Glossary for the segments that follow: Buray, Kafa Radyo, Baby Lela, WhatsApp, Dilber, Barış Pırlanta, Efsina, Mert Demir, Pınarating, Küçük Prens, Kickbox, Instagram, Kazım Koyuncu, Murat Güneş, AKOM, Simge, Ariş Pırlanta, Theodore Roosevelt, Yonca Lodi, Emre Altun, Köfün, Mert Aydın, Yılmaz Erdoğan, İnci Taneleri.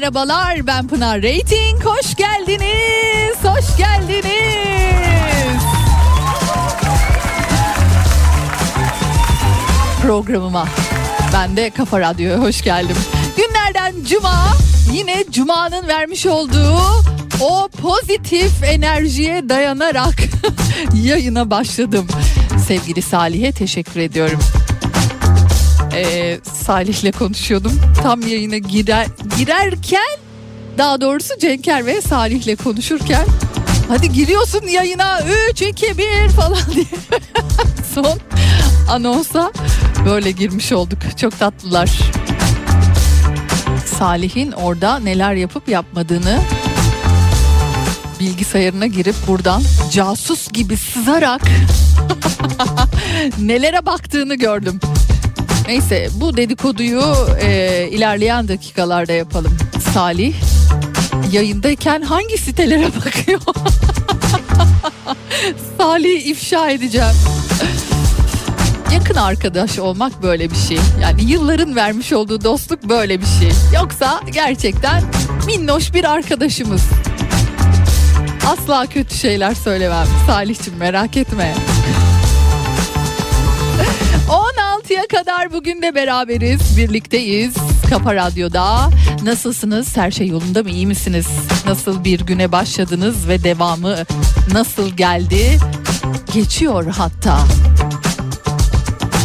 Merhabalar, ben Pınarating. Hoş geldiniz, hoş geldiniz. Programıma, ben de Kafa Radyo'ya hoş geldim. Günlerden cuma, yine cumanın vermiş olduğu o pozitif enerjiye dayanarak yayına başladım. Sevgili Salih'e teşekkür ediyorum. Salih'le konuşuyordum. Tam yayına girerken, daha doğrusu Cenker ve Salih'le konuşurken, hadi giriyorsun yayına 3, 2, 1 falan diye son anonsa böyle girmiş olduk. Çok tatlılar. Salih'in orada neler yapıp yapmadığını, bilgisayarına girip buradan casus gibi sızarak nelere baktığını gördüm. Neyse, bu dedikoduyu ilerleyen dakikalarda yapalım. Salih yayındayken hangi sitelere bakıyor? Salih'i ifşa edeceğim. Yakın arkadaş olmak böyle bir şey. Yani yılların vermiş olduğu dostluk böyle bir şey. Yoksa gerçekten minnoş bir arkadaşımız. Asla kötü şeyler söylemem Salih'cim, merak etme. 16'ya kadar bugün de beraberiz, birlikteyiz Kafa Radyo'da. Nasılsınız? Her şey yolunda mı? İyi misiniz? Nasıl bir güne başladınız ve devamı nasıl geldi? Geçiyor hatta.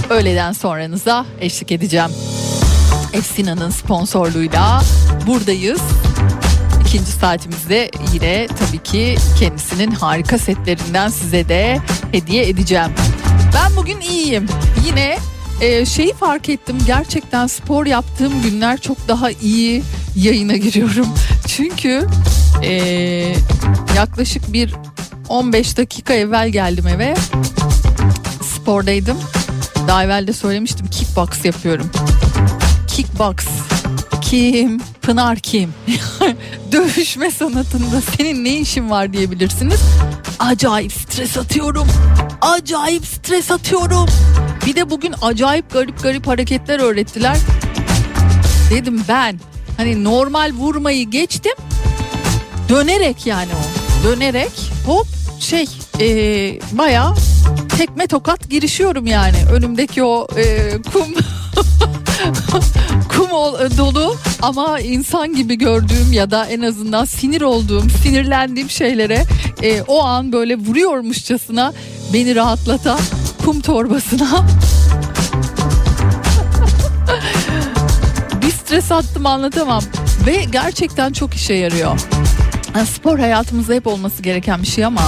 Öğleden sonranıza eşlik edeceğim. Efsina'nın sponsorluğuyla buradayız. İkinci saatimizde yine tabii ki kendisinin harika setlerinden size de hediye edeceğim. Ben bugün iyiyim. Yine şeyi fark ettim. Gerçekten spor yaptığım günler çok daha iyi yayına giriyorum. Çünkü yaklaşık bir 15 dakika evvel geldim eve. Spordaydım. Daha evvel de söylemiştim. Kickbox yapıyorum. Kickbox. Kim? Pınar kim? Dövüşme sanatında senin ne işin var diyebilirsiniz. Acayip stres atıyorum. Acayip stres atıyorum. Bir de bugün acayip garip hareketler öğrettiler. Dedim ben hani normal vurmayı geçtim. Dönerek yani o. Dönerek hop bayağı tekme tokat girişiyorum yani. Önümdeki o kum... kum dolu ama insan gibi gördüğüm ya da en azından sinirlendiğim şeylere o an böyle vuruyormuşçasına beni rahatlatan kum torbasına bir stres attım, anlatamam. Ve gerçekten çok işe yarıyor. Yani spor hayatımızda hep olması gereken bir şey ama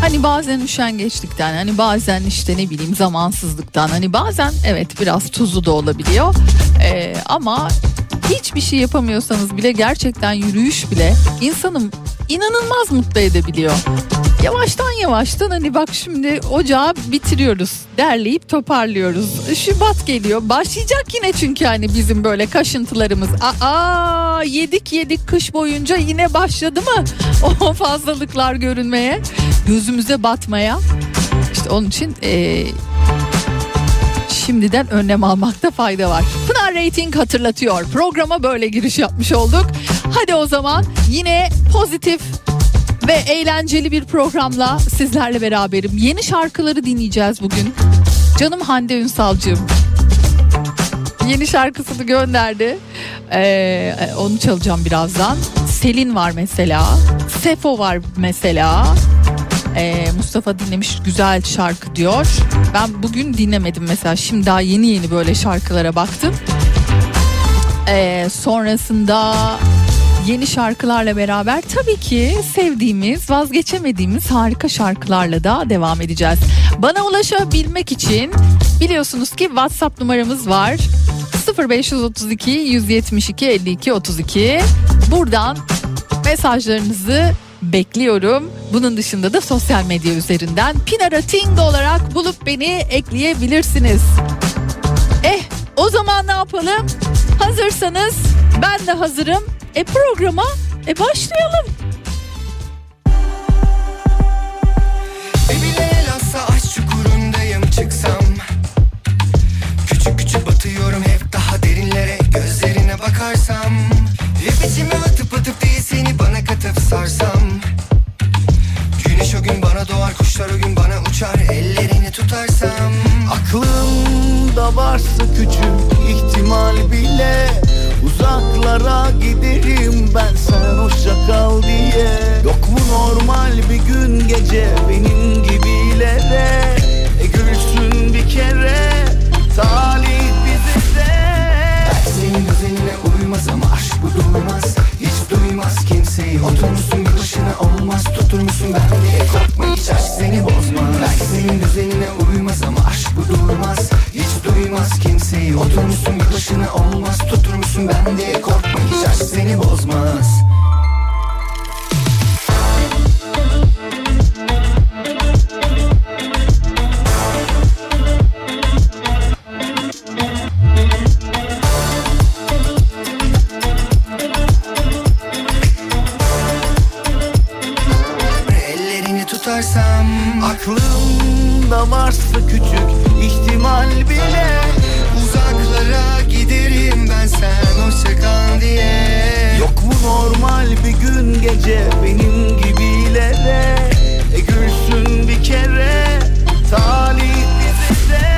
hani bazen üşengeçlikten, hani bazen işte ne bileyim zamansızlıktan, hani bazen evet biraz tuzlu da olabiliyor. Ama hiçbir şey yapamıyorsanız bile gerçekten yürüyüş bile insanı inanılmaz mutlu edebiliyor. Yavaştan hani bak şimdi ocağı bitiriyoruz, derleyip toparlıyoruz. Şubat geliyor, başlayacak yine çünkü hani bizim böyle kaşıntılarımız. Aa yedik kış boyunca yine başladı mı o fazlalıklar görünmeye, gözümüze batmaya. İşte onun için şimdiden önlem almakta fayda var. Pınarating hatırlatıyor. Programa böyle giriş yapmış olduk. Hadi o zaman yine pozitif ve eğlenceli bir programla sizlerle beraberim. Yeni şarkıları dinleyeceğiz bugün. Canım Hande Ünsal'cığım yeni şarkısını gönderdi. Onu çalacağım birazdan. Selin var mesela. Sefo var mesela. Mustafa dinlemiş, güzel şarkı diyor. Ben bugün dinlemedim mesela. Şimdi daha yeni böyle şarkılara baktım. Sonrasında yeni şarkılarla beraber tabii ki sevdiğimiz, vazgeçemediğimiz harika şarkılarla da devam edeceğiz. Bana ulaşabilmek için biliyorsunuz ki WhatsApp numaramız var. 0532 172 52 32. Buradan mesajlarınızı bekliyorum. Bunun dışında da sosyal medya üzerinden Pınarating olarak bulup beni ekleyebilirsiniz. O zaman ne yapalım? Hazırsanız ben de hazırım. Programa başlayalım. Baby Lela'sa aşk çukurundayım çıksam. Küçük batıyorum hep daha derinlere, gözlerine bakarsam. Hep içime atıp değil seni bana katıp sarsam. Güneş o gün bana doğar, kuşlar o gün bana uçar, ellerini tutarsam. Aklımda varsa küçük ihtimal bile uzaklara giderim ben sen hoşça kal diye. Yok mu normal bir gün gece benim gibilere gülsün bir kere talih bize de. Belki senin düzenine uymaz ama aşk bu duymaz, hiç duymaz kimseyi. Oturmuşsun bir başına olmaz, tuturmuşsun ben diye korkma hiç, aşk seni bozmaz. Belki senin düzenine uymaz ama aşk bu duymaz, hiç duymaz kimseyi. Oturmuşsun bir başına olmaz, tuturmuşsun ben diye korkma hiç, aşk seni bozmaz. Aklımda varsa küçük ihtimal bile uzaklara giderim ben sen hoşça kal diye. Yok mu normal bir gün gece benim gibilere gülsün bir kere talih bize de.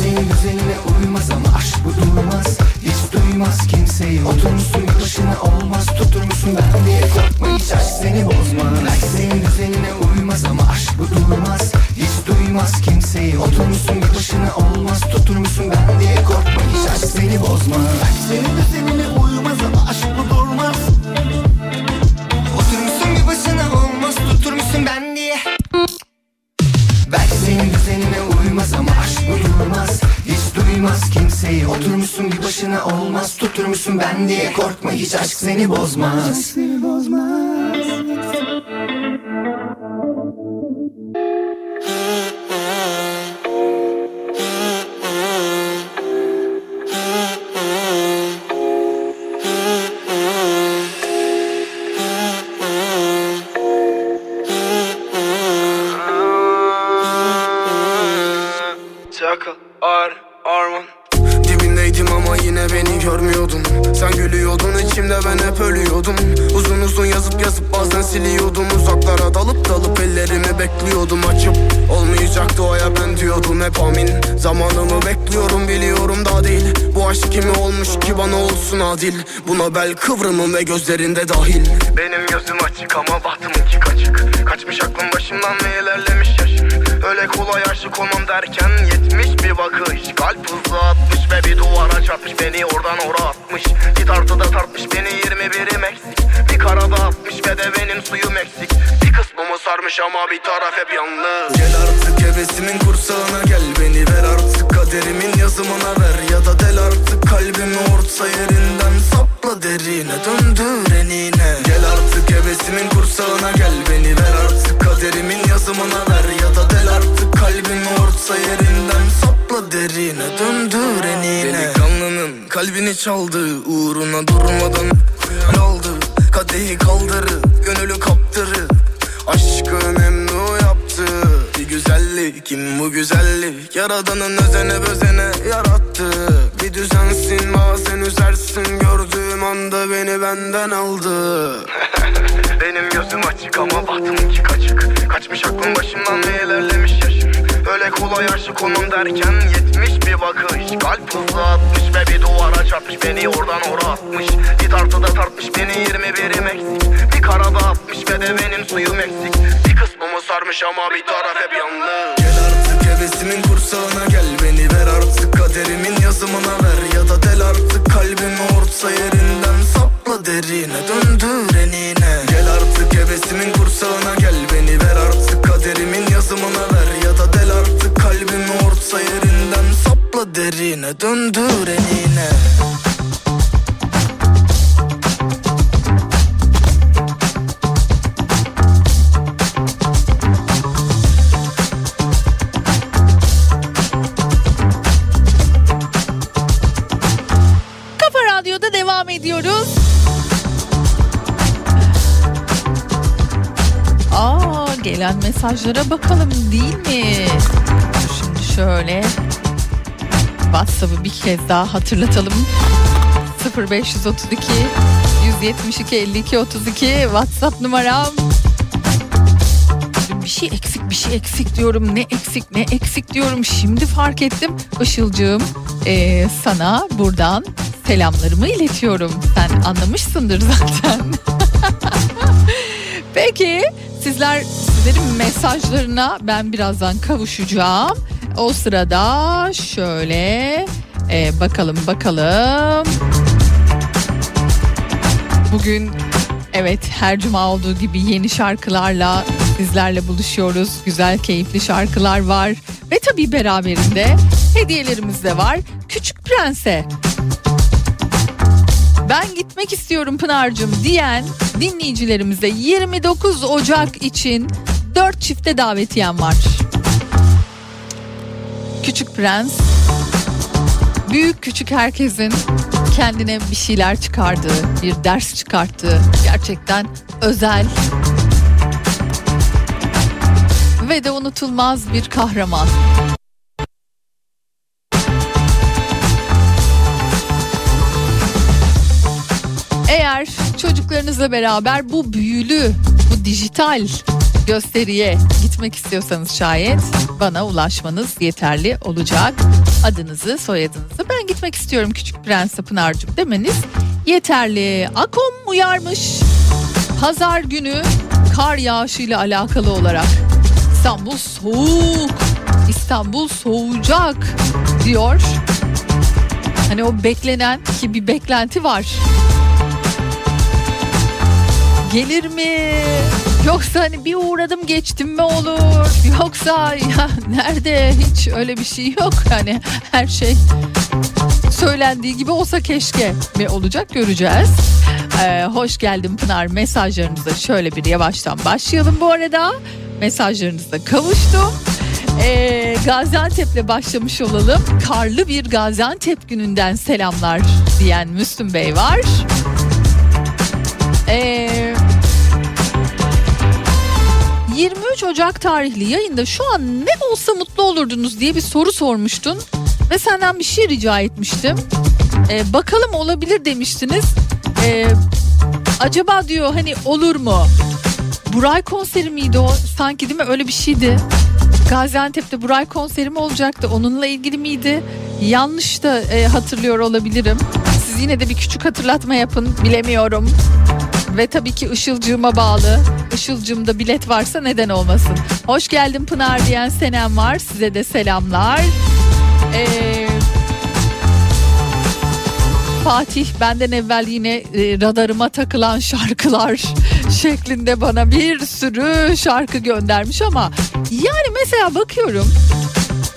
Senin güzeline uymaz ama aşk bu durmaz, hiç duymaz kimseyi. Oturmuşsun bir başına olmaz, tuturmuşsun ben diye korkma hiç, aşk seni bozmaz. Belki senin düzenine uymaz ama aşk bu durmaz, hiç duymaz kimseyi. Oturmuşsun bir başına olmaz, tuturmuşsun ben diye korkma hiç, aşk seni bozmaz. Belki senin düzenine uymaz ama aşk bu durmaz, oturmuşsun bir başına olmaz, tuturmuşsun ben diye. bozmaz kimseyi. Oturmuşsun bir başına olmaz, tutturmuşsun ben diye korkma, hiç aşk seni bozmaz. Hiç seni bozmaz. Siliyordum uzaklara dalıp ellerimi bekliyordum açıp. Olmayacak duaya ben diyordum hep amin. Zamanımı bekliyorum biliyorum daha değil. Bu aşk kimi olmuş ki bana olsun adil. Buna bel kıvrımım ve gözlerinde dahil. Benim gözüm açık ama bahtımınki kaçık. Kaçmış aklım başımdan ve ilerlemiş yaşım. Öyle kolay aşık olmam derken 70 bir bakış. Kalp hızlı atmış ve bir duvara çarpmış. Beni oradan oraya atmış. Bir tartıda tartmış beni 21'im eksik. Bir karada atmış ve de benim suyum eksik. Bir kısmımı sarmış ama bir taraf hep yalnız. Gel artık hevesimin kursağına gel. Beni ver artık kaderimin yazımına ver. Ya da del artık kalbimi orta yerinden. Sapla derine döndür enine. Gel artık hevesimin kursağına gel. Beni ver artık kaderimin yazımına ver. Ya da del artık kalbimi orta yerinden. Sapla derine döndür enine. Delikanlının kalbini çaldı, uğruna durmadan aldı. Kadehi kaldırı, gönülü kaptırı. Aşkı memnu yaptı. Bir güzellik, kim bu güzellik? Yaradanın özene bözene yarattı. Bir düzensin, bazen üzersin. Gördüğüm anda beni benden aldı. Benim gözüm açık ama bahtımınki kaçık. Kaçmış aklım başımdan ve ilerlemiş yaşım. Öyle kolay aşık olmam derken 70 bir bakış. Kalp hızlı atmış ve bir duvara çarpmış. Beni oradan oraya atmış. Bir tartıda tartmış beni 21'im eksik. Bir karada atmış ve de benim suyum eksik. Bir kısmımı sarmış ama bir taraf hep yalnız. Gel artık hevesimin kursağına gel. Beni ver artık kaderimin yazımına ver. Ya da del artık kalbimi orta yerinden. Sapla derine döndür enine. Gel artık hevesimin kursağına gel. Beni ver artık kaderimin yazımına ver. Ya da del artık kalbimi orta yerinden. Sapla derine döndür enine. Ediyoruz. Gelen mesajlara bakalım değil mi? Şimdi şöyle WhatsApp'ı bir kez daha hatırlatalım. 0532 172 52 32 WhatsApp numaram. Bir şey eksik diyorum. Ne eksik diyorum. Şimdi fark ettim. Işılcığım, sana buradan selamlarımı iletiyorum. Sen anlamışsındır zaten. Peki sizlerin mesajlarına ben birazdan kavuşacağım. O sırada şöyle bakalım. Bugün evet her cuma olduğu gibi yeni şarkılarla sizlerle buluşuyoruz. Güzel, keyifli şarkılar var ve tabii beraberinde hediyelerimiz de var. Küçük Prens'e ben gitmek istiyorum Pınar'cığım diyen dinleyicilerimize 29 Ocak için 4 çifte davetiyem var. Küçük Prens, büyük küçük herkesin kendine bir şeyler çıkardığı, bir ders çıkarttığı gerçekten özel ve de unutulmaz bir kahraman. Eğer çocuklarınızla beraber bu büyülü, bu dijital gösteriye gitmek istiyorsanız şayet bana ulaşmanız yeterli olacak. Adınızı, soyadınızı, ben gitmek istiyorum Küçük Prens Pınar'cığım demeniz yeterli. Akom uyarmış. Pazar günü kar yağışıyla alakalı olarak İstanbul soğuyacak diyor. Hani o beklenen ki bir beklenti var. Gelir mi? Yoksa hani bir uğradım geçtim mi olur? Yoksa ya nerede, hiç öyle bir şey yok. Hani her şey söylendiği gibi olsa keşke mi olacak, göreceğiz. Hoş geldin Pınar mesajlarınıza şöyle bir yavaştan başlayalım bu arada. Mesajlarınızla kavuştum. Gaziantep'le başlamış olalım. Karlı bir Gaziantep gününden selamlar diyen Müslüm Bey var. Evet. 23 Ocak tarihli yayında şu an ne olsa mutlu olurdunuz diye bir soru sormuştun ve senden bir şey rica etmiştim. Bakalım olabilir demiştiniz. Acaba diyor hani olur mu? Buray konseri miydi o? Sanki değil mi? Öyle bir şeydi. Gaziantep'te Buray konseri mi olacaktı? Onunla ilgili miydi? Yanlış da hatırlıyor olabilirim. Siz yine de bir küçük hatırlatma yapın. Bilemiyorum. Ve tabii ki Işılcığıma bağlı. Işılcığımda bilet varsa neden olmasın. Hoş geldin Pınar diyen Senem var. Size de selamlar. Fatih benden evvel yine radarıma takılan şarkılar şeklinde bana bir sürü şarkı göndermiş ama yani mesela bakıyorum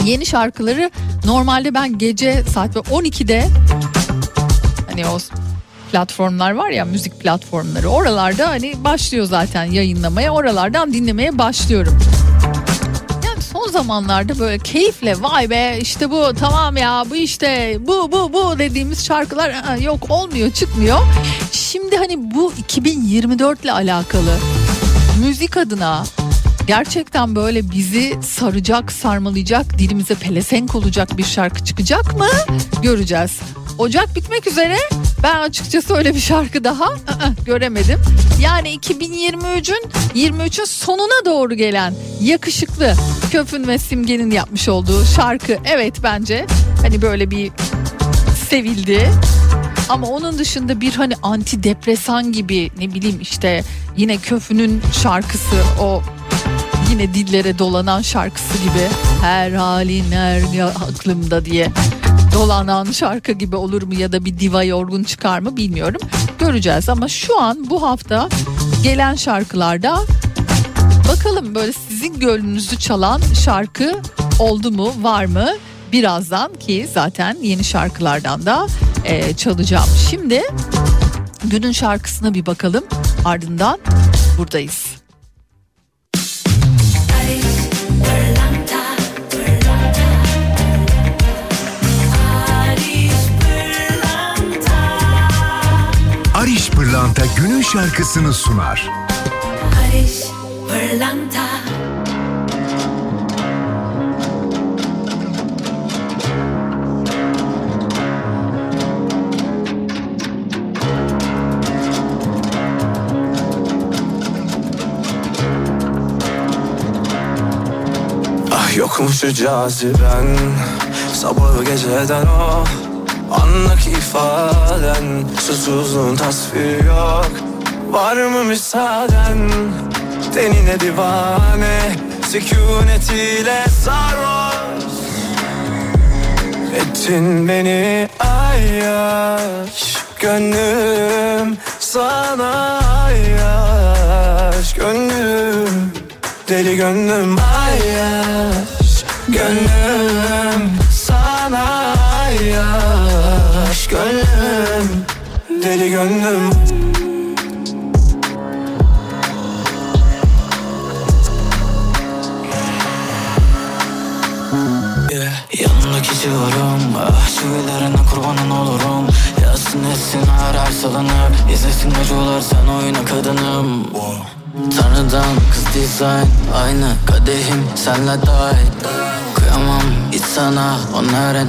yeni şarkıları normalde ben gece saat 12'de hani o platformlar var ya, müzik platformları, oralarda hani başlıyor zaten yayınlamaya, oralardan dinlemeye başlıyorum. Yani son zamanlarda böyle keyifle vay be işte bu tamam ya bu işte bu dediğimiz şarkılar yok, olmuyor, çıkmıyor. Şimdi hani bu 2024 ile alakalı müzik adına gerçekten böyle bizi saracak, sarmalayacak, dilimize pelesenk olacak bir şarkı çıkacak mı, göreceğiz. Ocak bitmek üzere, ben açıkçası öyle bir şarkı daha göremedim. Yani 2023'ün sonuna doğru gelen yakışıklı Köfün ve Simge'nin yapmış olduğu şarkı, evet bence hani böyle bir sevildi. Ama onun dışında bir hani antidepresan gibi, ne bileyim işte yine Köfün'ün şarkısı, o yine dillere dolanan şarkısı gibi, her halin her aklımda diye dolanan şarkı gibi olur mu, ya da bir diva yorgun çıkar mı bilmiyorum, göreceğiz. Ama şu an bu hafta gelen şarkılarda bakalım böyle sizin gönlünüzü çalan şarkı oldu mu, var mı? Birazdan ki zaten yeni şarkılardan da çalacağım. Şimdi günün şarkısına bir bakalım, ardından buradayız. Ariş Pırlanta günün şarkısını sunar. Ariş Pırlanta. Ah yok mu şu caziben, sabahı geceden o anlık ifaden, susuzluğun tasviri yok. Var mı müsaaden, tenine divane, sükunetiyle sarhoş ettin beni ayyaş. Gönlüm sana ayyaş, gönlüm deli gönlüm ayyaş, gönlüm sana ayyaş, gönlüm deli gönlüm. Yanındaki civarım, ah çivilerine kurbanın olurum. Yazsın etsin arar salınıp, izlesin acılar sen oyna kadınım. Tanrıdan kız dizayn, aynı kadehim senle dahi. Kıyamam hiç sana onların,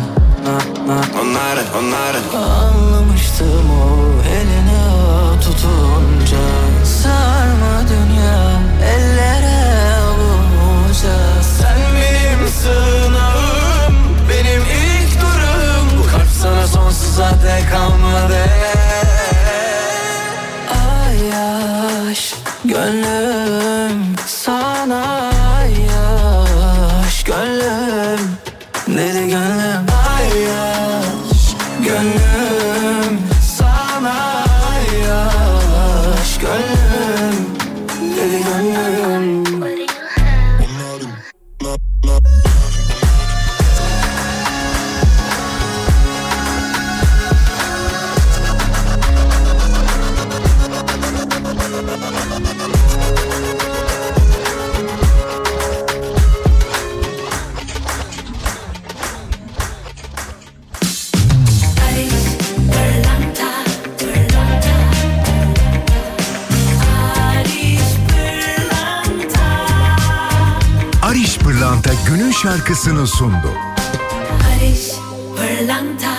onları anlamıştım o eline tutunca. Sarma dünya ellere avunca. Sen benim sığınağım, benim ilk durağım. Bu kalp sana sonsuza dek kalmadı. Ayyaş gönlüm sana ayyaş, gönlüm deli gönlüm ayyaş, gönlüm sana ayyaş, Barış Pırlanta günün şarkısını sundu. Barış Pırlanta.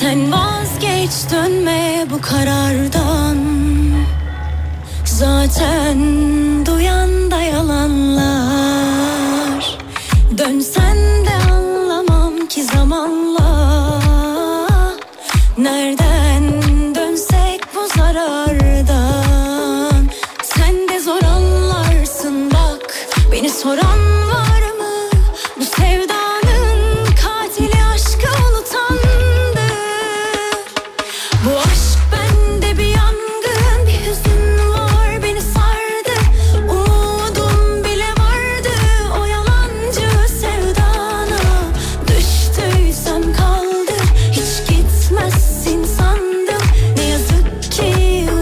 Sen vazgeç, dönme bu karardan. Zaten duyan da yalanlar. Dönsen de anlamam ki zamanla. Nereden dönsek bu zarardan. Sen de zor anlarsın bak. Beni soran var mı? Bu sevdanın katili aşkı unutandı. Bu aşk bende bir yangın, bir hüzün var beni sardı. Umudum bile vardı o yalancı sevdana. Düştüysem kaldır, hiç gitmez. İnsandım, ne yazık ki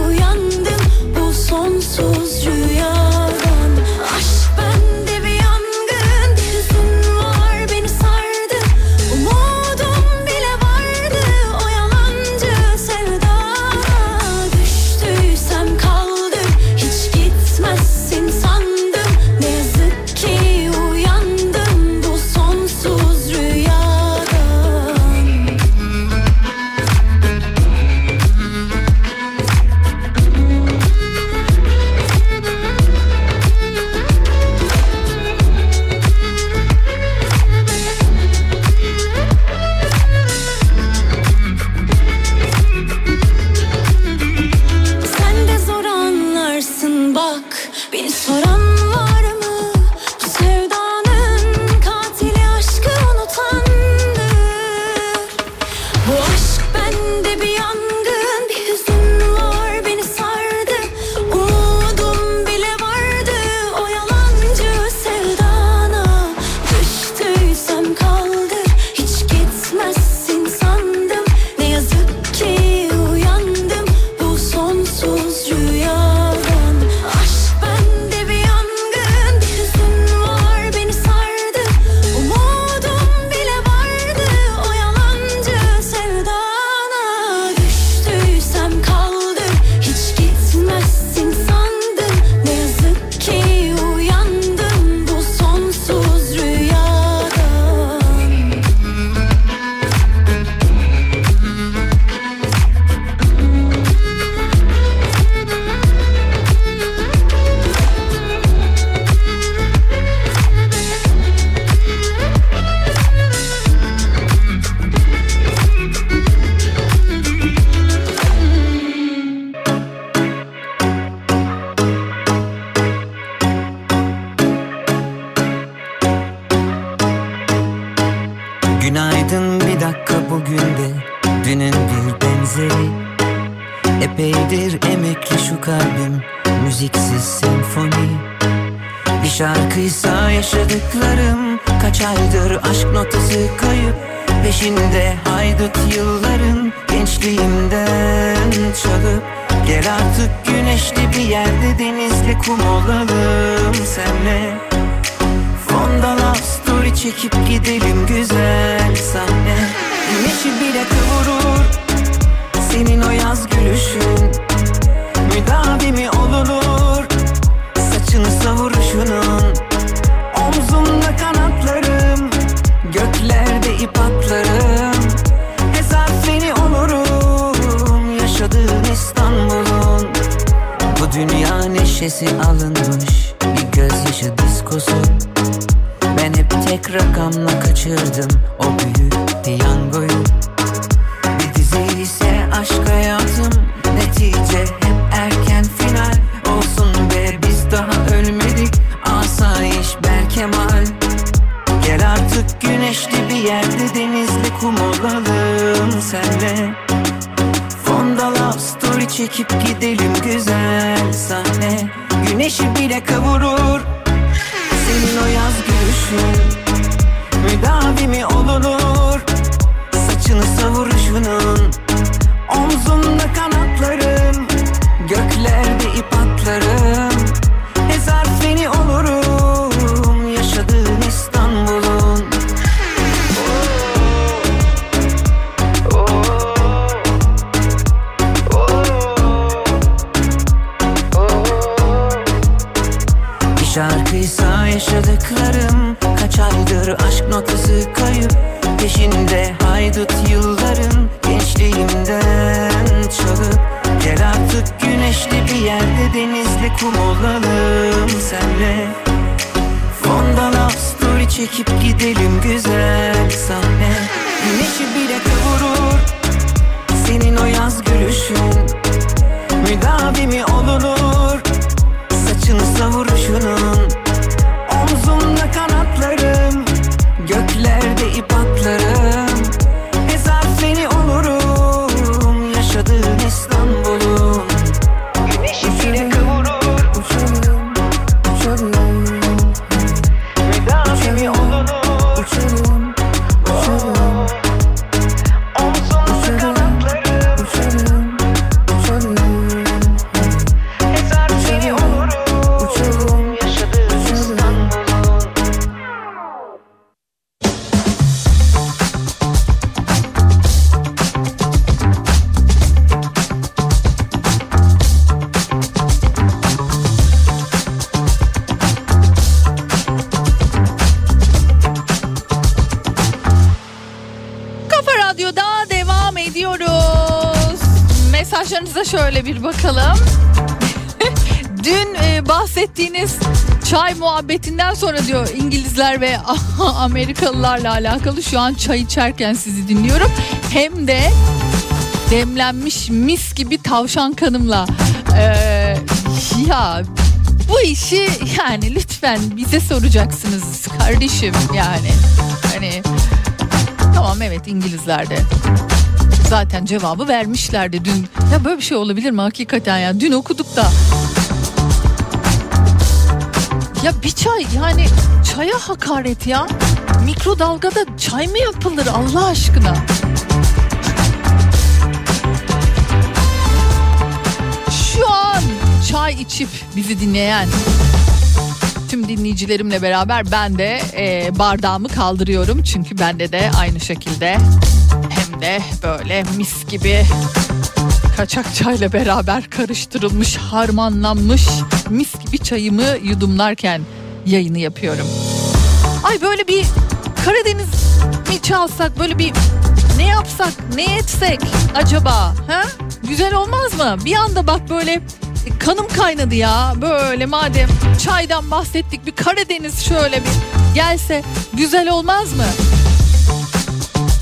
uyandım bu sonsuz rüyadan. Aşk bende bir yangın, bir hüzün var beni sardı. Umudum bile vardı o yalancı sevdana. Düştüysem kaldır, hiç gitmezsin sandım. Ne yazık ki uyandım bu sonsuz rüyadan. Sen de zor anlarsın bak. Beni soran var mı? Bu sevdanın katili aşkı unutandı. Bu aşk bende bir yangın, bir hüzün var beni sardı. Umudum bile vardı o yalancı sevdana. Düştüysem kaldır, hiç gitmezsin sandım. Ne yazık ki uyandım bu sonsuz rüyadan. Aşk bende bir yangın, bir hüzün var beni sardı. Umudum bile vardı o yalancı sevdana. Düştüysem kaldır, hiç gitmezsin sandım. Ne yazık ki uyandım bu sonsuz rüyadan. Günaydın, bir dakika, bugün de dünün bir benzeri. Epeydir emekli şu kalbim, müziksiz senfoni. Bir şarkıysa yaşadıklarım, kaç aydır aşk notası kayıp. Peşinde haydut yılların, gençliğimden çalıp. Gel artık güneşli bir yerde, denizli kum olalım senle. Fonda love story çekip gidelim, güzel sahne. Güneşi bile kıvırır senin o yaz gülüşün. Müdavimi olunur saçını savuruşunun. Omzumda kanatlarım, göklerde ip atlarım. Hesafini olurum yaşadığın İstanbul'un. Bu dünya neşesi alınmış bir gözyaşı diskosu. Ben hep tek rakamla kaçırdım o büyük piyangoyu. Bir dizi ise aşk hayatım, netice hep erken final. Olsun be, biz daha ölmedik, asayiş berkemal. Gel artık güneşli bir yerde, denizli kum olalım senle. Fonda love story çekip gidelim, güzel sahne. Güneşi bile kavurur senin o yaz gülüşün. Müdavimi olunur saçını savuruşunun. Omzumda kanatlarım, göklerde ip atlarım. Hezarfeni olurum yaşadığın İstanbul'un. Oh, oh, oh. yaşadıklarım. Kaç aydır aşk notası kayıp, peşinde haydut yılların. Gençliğimden çalıp gel artık güneşli bir yerde, denizli kum olalım senle. Fonda love story çekip gidelim, güzel sahne. Güneşi bile kavurur senin o yaz gülüşün. Müdavimi olunur saçın savuruşunun. Omzumda kanatlarım, göklerde ip atlarım. Hesap seni olurum, yaşadığın İstanbul'un. Güneşimle kavurur, uçurum, uçurum. Müdavimi olunur, uçurum, uçurum. Omzumda kanatlarım, uçurum. Şöyle bir bakalım. Dün bahsettiğiniz çay muhabbetinden sonra diyor İngilizler ve Amerikalılarla alakalı, şu an çay içerken sizi dinliyorum. Hem de demlenmiş mis gibi tavşan kanımla. Ya bu işi yani lütfen bize soracaksınız kardeşim yani. Hani tamam, evet İngilizler de zaten cevabı vermişlerdi dün. Ya böyle bir şey olabilir mi hakikaten ya? Dün okuduk da. Ya bir çay, yani çaya hakaret ya. Mikrodalgada çay mı yapılır Allah aşkına? Şu an çay içip bizi dinleyen tüm dinleyicilerimle beraber ben de bardağımı kaldırıyorum. Çünkü bende de aynı şekilde hem de böyle mis gibi kaçak çayla beraber karıştırılmış, harmanlanmış mis gibi çayımı yudumlarken yayını yapıyorum. Ay böyle bir Karadeniz mi çalsak, böyle bir ne yapsak, ne etsek acaba? Ha? Güzel olmaz mı? Bir anda bak böyle kanım kaynadı ya. Böyle madem çaydan bahsettik, bir Karadeniz şöyle bir gelse güzel olmaz mı?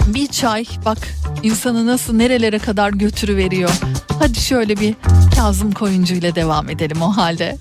Bir çay bak insanı nasıl nerelere kadar götürüveriyor. Hadi şöyle bir Kazım Koyuncu ile devam edelim o halde.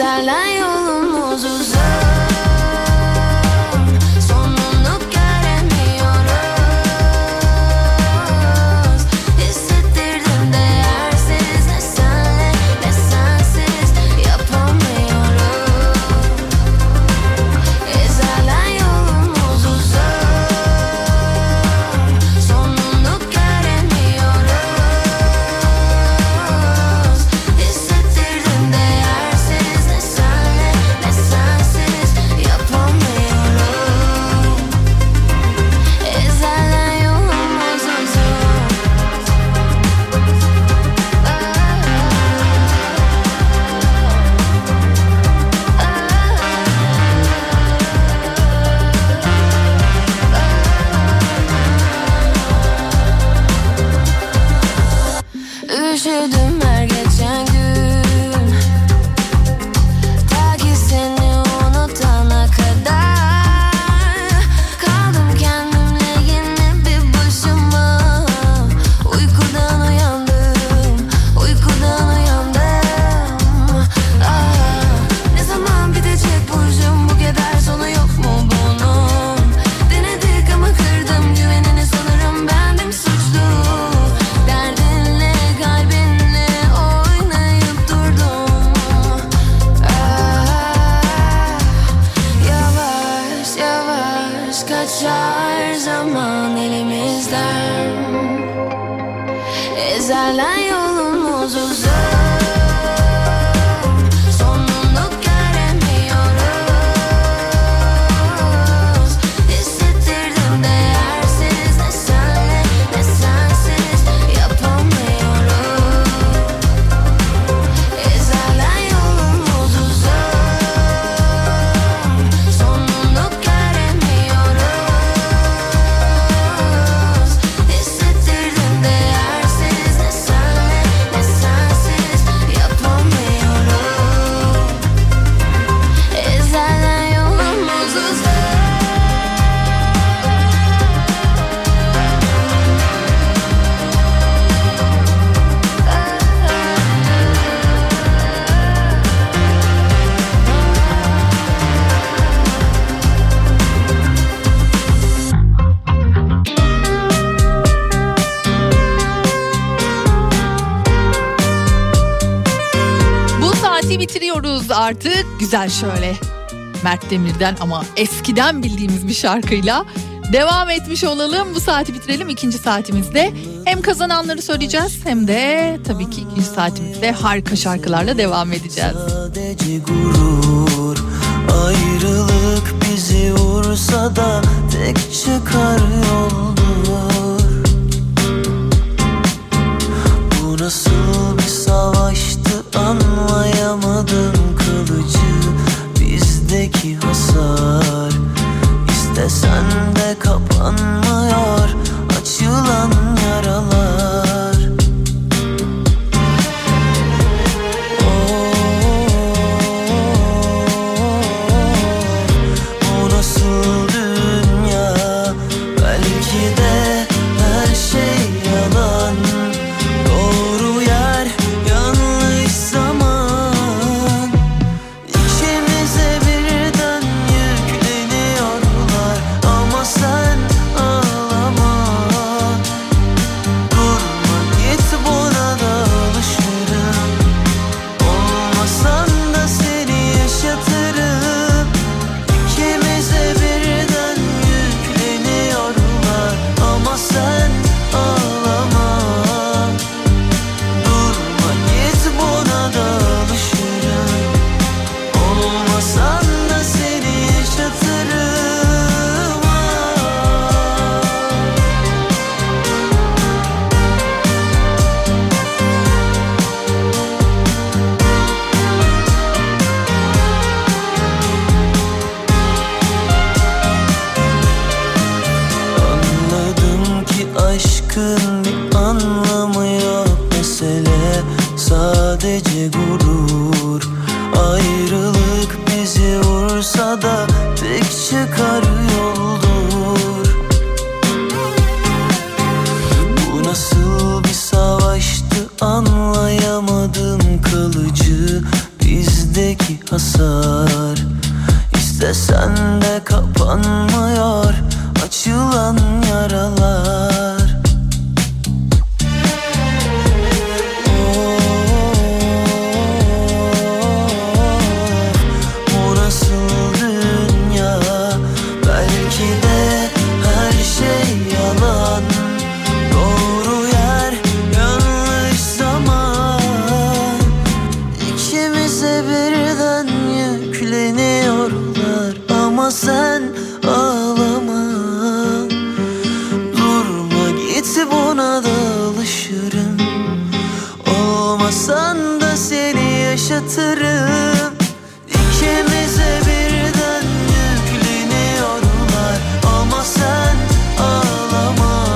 güzelden yolumuz uzak. Artık güzel şöyle Mert Demir'den ama eskiden bildiğimiz bir şarkıyla devam etmiş olalım. Bu saati bitirelim. İkinci saatimizde hem kazananları söyleyeceğiz hem de tabii ki ikinci saatimizde harika şarkılarla devam edeceğiz. Sadece gurur, ayrılık bizi vursa da tek çıkar yoldur. Bu nasıl bir savaştı anlayamadım. Bizdeki hasar istesen de kapanmıyor açılan yaralar. Bu nasıl dünya? Belki de her şey yalan. Anlayamadım kalıcı bizdeki hasar. İstesen de kapanmıyor açılan yaralar. Yaşatırım. İkimize birden yükleniyorlar ama sen ağlama.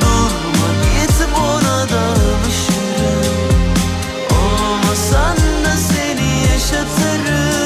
Durma git, buna da alışırım. Olmasan da seni yaşatırım.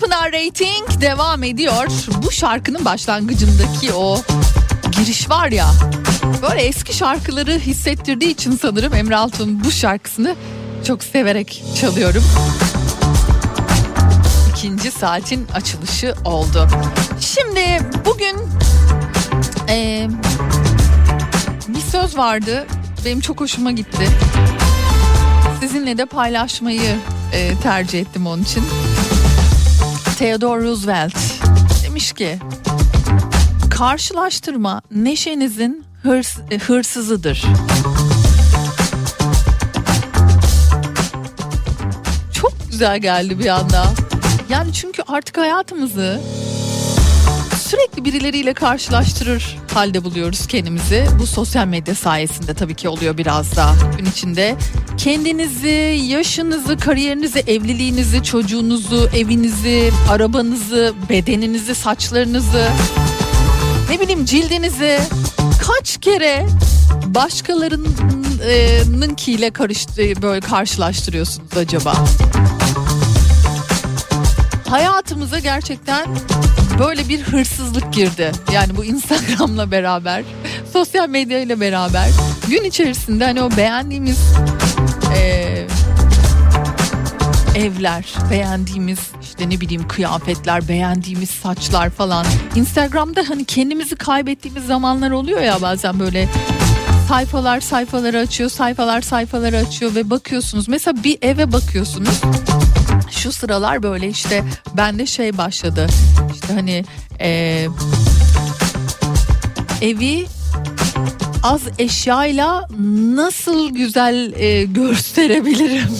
Pınarating devam ediyor. Bu şarkının başlangıcındaki o giriş var ya, böyle eski şarkıları hissettirdiği için sanırım Emre Altun bu şarkısını çok severek çalıyorum. İkinci saatin açılışı oldu. Şimdi bugün bir söz vardı, benim çok hoşuma gitti. Sizinle de paylaşmayı tercih ettim onun için. Theodore Roosevelt demiş ki Karşılaştırma neşenizin hırsızıdır. Çok güzel geldi bir anda. Yani çünkü artık hayatımızı sürekli birileriyle karşılaştırır halde buluyoruz kendimizi. Bu sosyal medya sayesinde tabii ki oluyor biraz da gün içinde. Kendinizi, yaşınızı, kariyerinizi, evliliğinizi, çocuğunuzu, evinizi, arabanızı, bedeninizi, saçlarınızı, ne bileyim cildinizi kaç kere başkalarınınkiyle böyle karşılaştırıyorsunuz acaba? Hayatımıza gerçekten böyle bir hırsızlık girdi. Yani bu Instagram'la beraber, sosyal medyayla beraber gün içerisinde hani o beğendiğimiz evler, beğendiğimiz işte ne bileyim kıyafetler, beğendiğimiz saçlar falan. Instagram'da hani kendimizi kaybettiğimiz zamanlar oluyor ya bazen, böyle sayfalar sayfaları açıyor, sayfalar sayfaları açıyor ve bakıyorsunuz. Mesela bir eve bakıyorsunuz. Şu sıralar böyle işte bende şey başladı. İşte hani evi az eşyayla nasıl güzel gösterebilirim?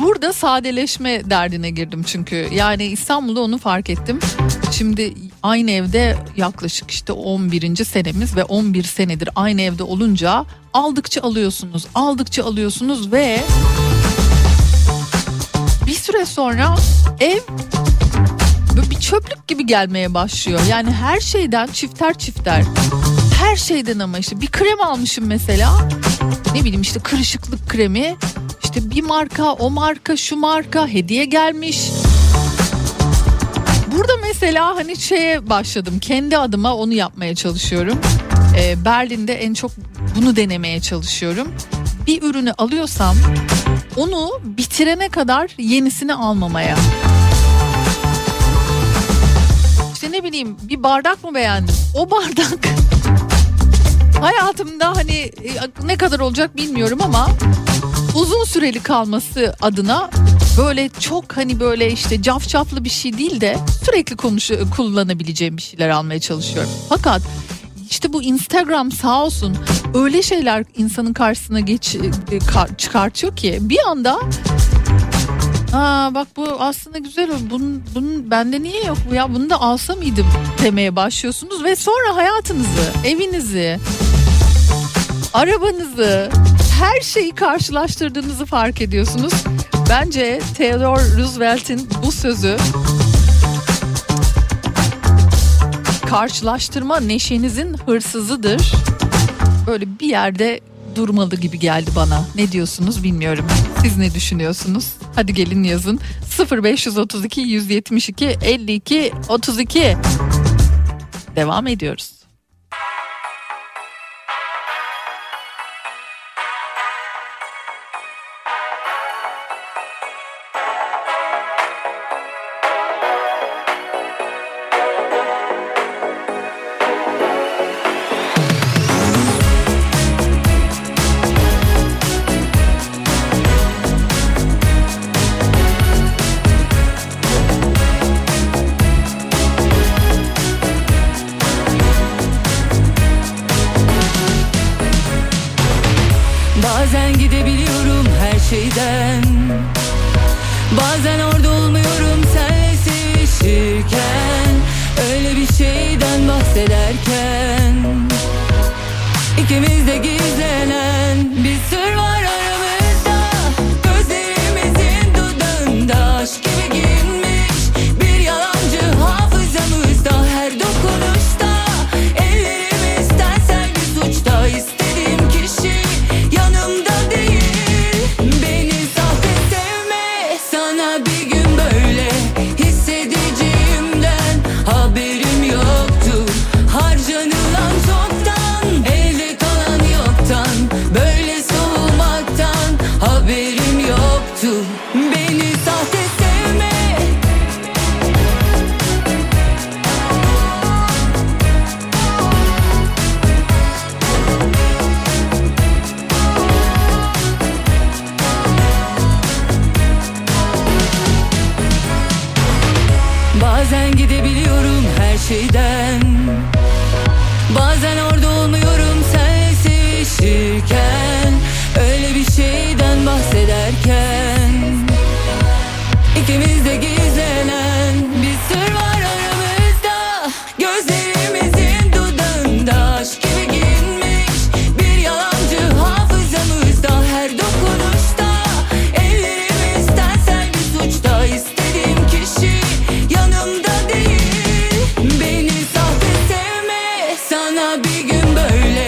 Burada sadeleşme derdine girdim çünkü. Yani İstanbul'da onu fark ettim. Şimdi aynı evde yaklaşık işte 11. senemiz ve 11 senedir aynı evde olunca aldıkça alıyorsunuz ve bir süre sonra ev bir çöplük gibi gelmeye başlıyor. Yani her şeyden çifter. Her şeyden ama işte bir krem almışım mesela. Ne bileyim işte kırışıklık kremi. İşte bir marka, o marka, şu marka hediye gelmiş. Burada mesela hani şeye başladım. Kendi adıma onu yapmaya çalışıyorum. Berlin'de en çok bunu denemeye çalışıyorum. Bir ürünü alıyorsam onu bitirene kadar yenisini almamaya. İşte ne bileyim bir bardak mı beğendim? O bardak hayatımda hani ne kadar olacak bilmiyorum ama uzun süreli kalması adına böyle çok hani böyle işte cafcaflı bir şey değil de sürekli kullanabileceğim bir şeyler almaya çalışıyorum. Fakat İşte bu Instagram sağ olsun öyle şeyler insanın karşısına çıkartıyor ki bir anda bak bu aslında güzel, bunun bende niye yok ya, bunu da alsa mıydım demeye başlıyorsunuz ve sonra hayatınızı, evinizi, arabanızı, her şeyi karşılaştırdığınızı fark ediyorsunuz. Bence Theodore Roosevelt'in bu sözü, karşılaştırma neşenizin hırsızıdır, böyle bir yerde durmalı gibi geldi bana. Ne diyorsunuz bilmiyorum. Siz ne düşünüyorsunuz? Hadi gelin yazın. 0532 172 52 32. Devam ediyoruz. Bir gün böyle Bazen gidebiliyorum her şeyden, bazen orada olmuyorum sen sevişirken, öyle bir şeyden bahsederken ikimiz de gizlenen bir sır var aramızda. Gözlerimizin dudağında aşk gibi girmiş bir yalancı hafızamızda, her dokunuşta ellerimizden sen bir suçta. İstediğim kişi yanımda değil. Beni sahte sevme, sana bir gün böyle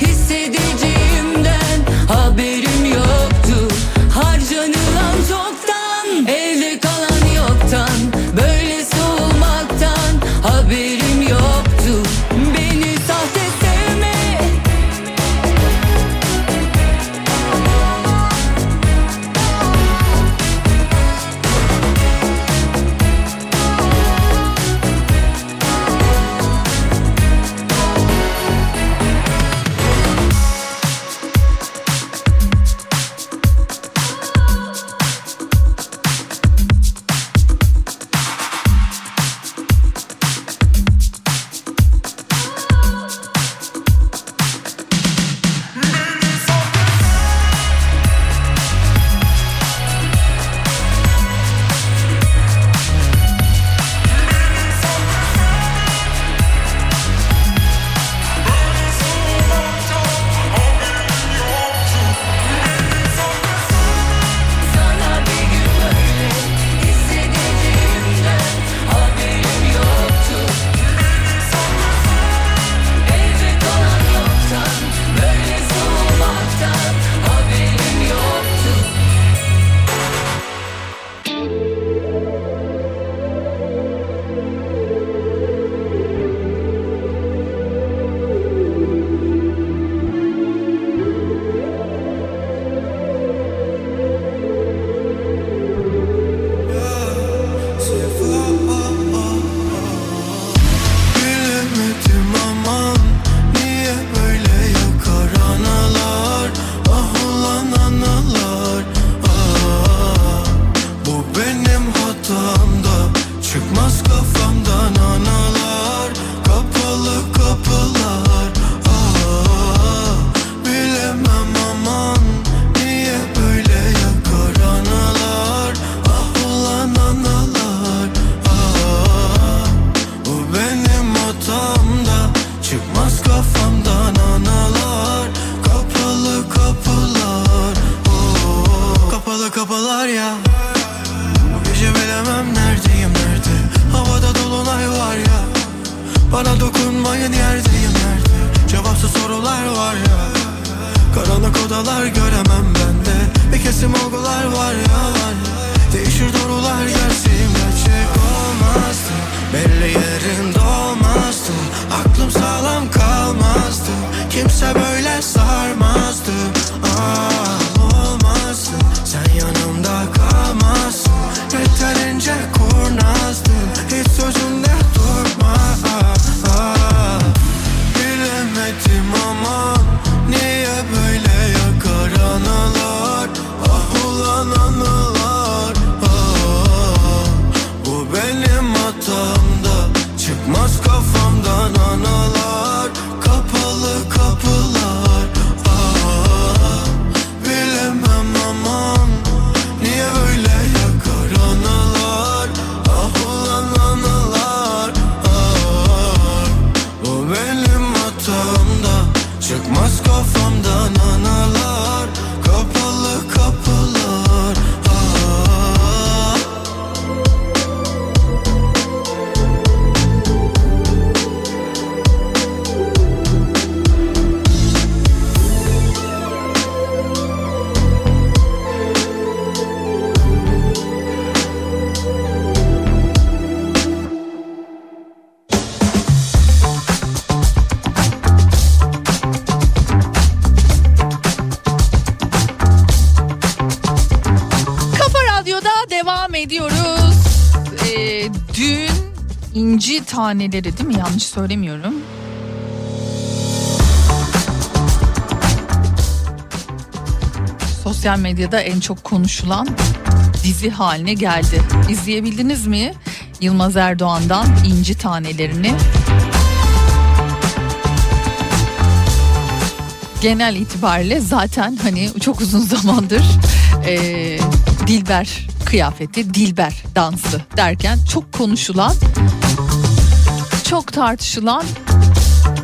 hissedeceğimden haberim yoktu. Harcanılan çoktan, evde kalan yoktan, böyle soğumaktan haberim yoktu. Beni sahte sevme, sana bir gün böyle hissedeceğimden haberim yoktu. Evde kalan yoktan, böyle soğumaktan haberim yoktu. Bilemedim aman, niye böyle yakar analar, ah ulan analar, ah. Bu benim hatamda, çıkmaz kafamdan analar, kapalı kapılar, ah. Bilemem aman, niye böyle yakar analar, ah ulan analar, ah. Bu benim hatamda, çıkmaz kafamdan analar, kapalı kapılar, oh. Kapalı kapılar ya. Bu gece bilemem neredeyim, nerede. Havada dolunay var ya. Bana dokunmayın, yerdeyim, nerede. Cevapsız sorular var ya. Karanlık odalar göremem bende. Bir kesim olgular var ya, var ya. Değişir doğrular, gerçeğim gerçek olmazdı. Belli yerin dolmazdı. Aklım sağlam kalmazdı. Kimse böyle sarmazdı. Ah olmazdı. Sen yanımda kalmazsın. Yeterince kurnazdın. Hiç sözünde durma. Ah. Bilemedim ama niye böyle yakar analar, ah ulan analar, ah. Bu benim hatamda, çıkmaz kafamdan analar, kapalı kapılar, ah. Bilemem aman, niye öyle yakar analar, ah ulan analar, ah. Bu benim hatamda, çıkmaz kafamdan analar, kapalı kapılar, ah. Kafa Radyo'da devam ediyoruz. Dün İnci Taneleri, değil mi? Yanlış söylemiyorum. Sosyal medyada en çok konuşulan dizi haline geldi. İzleyebildiniz mi? Yılmaz Erdoğan'dan İnci Tanelerini. Genel itibariyle zaten hani çok uzun zamandır Dilber kıyafeti, Dilber dansı derken çok konuşulan, çok tartışılan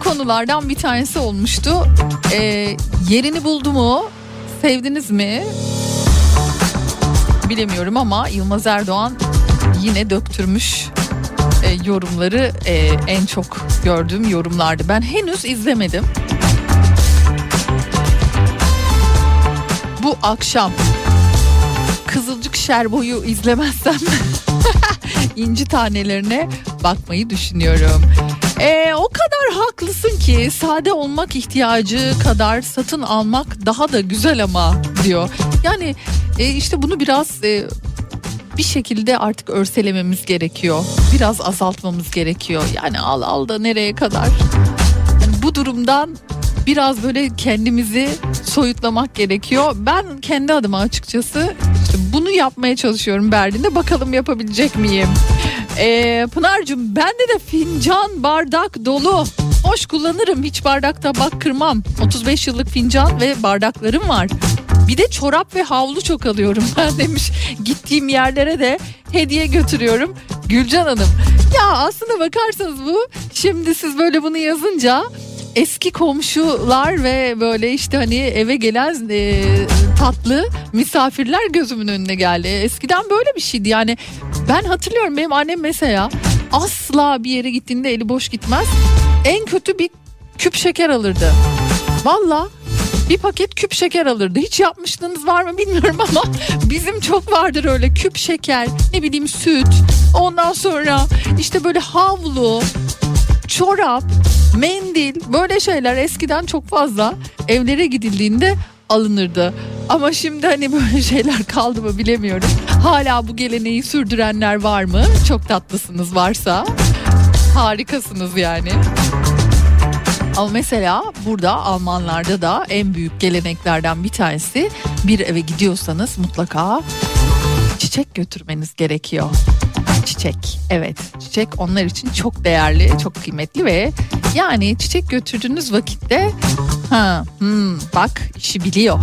konulardan bir tanesi olmuştu. Yerini buldu mu? Sevdiniz mi? Bilemiyorum ama Yılmaz Erdoğan yine döktürmüş yorumları. En çok gördüğüm yorumlardı. Ben henüz izlemedim. Bu akşam Kızılcık Şerbeti'yi izlemezsem İnci Tanelerine bakmayı düşünüyorum. O kadar haklısın ki sade olmak ihtiyacı kadar satın almak daha da güzel ama diyor. Yani işte bunu biraz bir şekilde artık örselememiz gerekiyor. Biraz azaltmamız gerekiyor. Yani al da nereye kadar? Yani bu durumdan biraz böyle kendimizi soyutlamak gerekiyor. Ben kendi adıma açıkçası işte bunu yapmaya çalışıyorum Berlin'de. Bakalım yapabilecek miyim? Pınar'cığım, bende de fincan bardak dolu. Hoş kullanırım, hiç bardak tabak kırmam. 35 yıllık fincan ve bardaklarım var. Bir de çorap ve havlu çok alıyorum ben demiş. Gittiğim yerlere de hediye götürüyorum. Gülcan Hanım, ya aslında bakarsanız bu, şimdi siz böyle bunu yazınca eski komşular ve böyle işte hani eve gelen tatlı misafirler gözümün önüne geldi. Eskiden böyle bir şeydi yani. Ben hatırlıyorum, benim annem mesela asla bir yere gittiğinde eli boş gitmez. En kötü bir küp şeker alırdı. Valla bir paket küp şeker alırdı. Hiç yapmışlığınız var mı bilmiyorum ama bizim çok vardır öyle küp şeker, ne bileyim süt, ondan sonra işte böyle havlu, çorap, mendil, böyle şeyler eskiden çok fazla evlere gidildiğinde alınırdı. Ama şimdi hani böyle şeyler kaldı mı bilemiyorum. Hala bu geleneği sürdürenler var mı? Çok tatlısınız, varsa harikasınız yani. Ama mesela burada Almanlarda da en büyük geleneklerden bir tanesi, bir eve gidiyorsanız mutlaka çiçek götürmeniz gerekiyor. Çiçek, evet, çiçek onlar için çok değerli, çok kıymetli ve yani çiçek götürdüğünüz vakitte bak işi biliyor,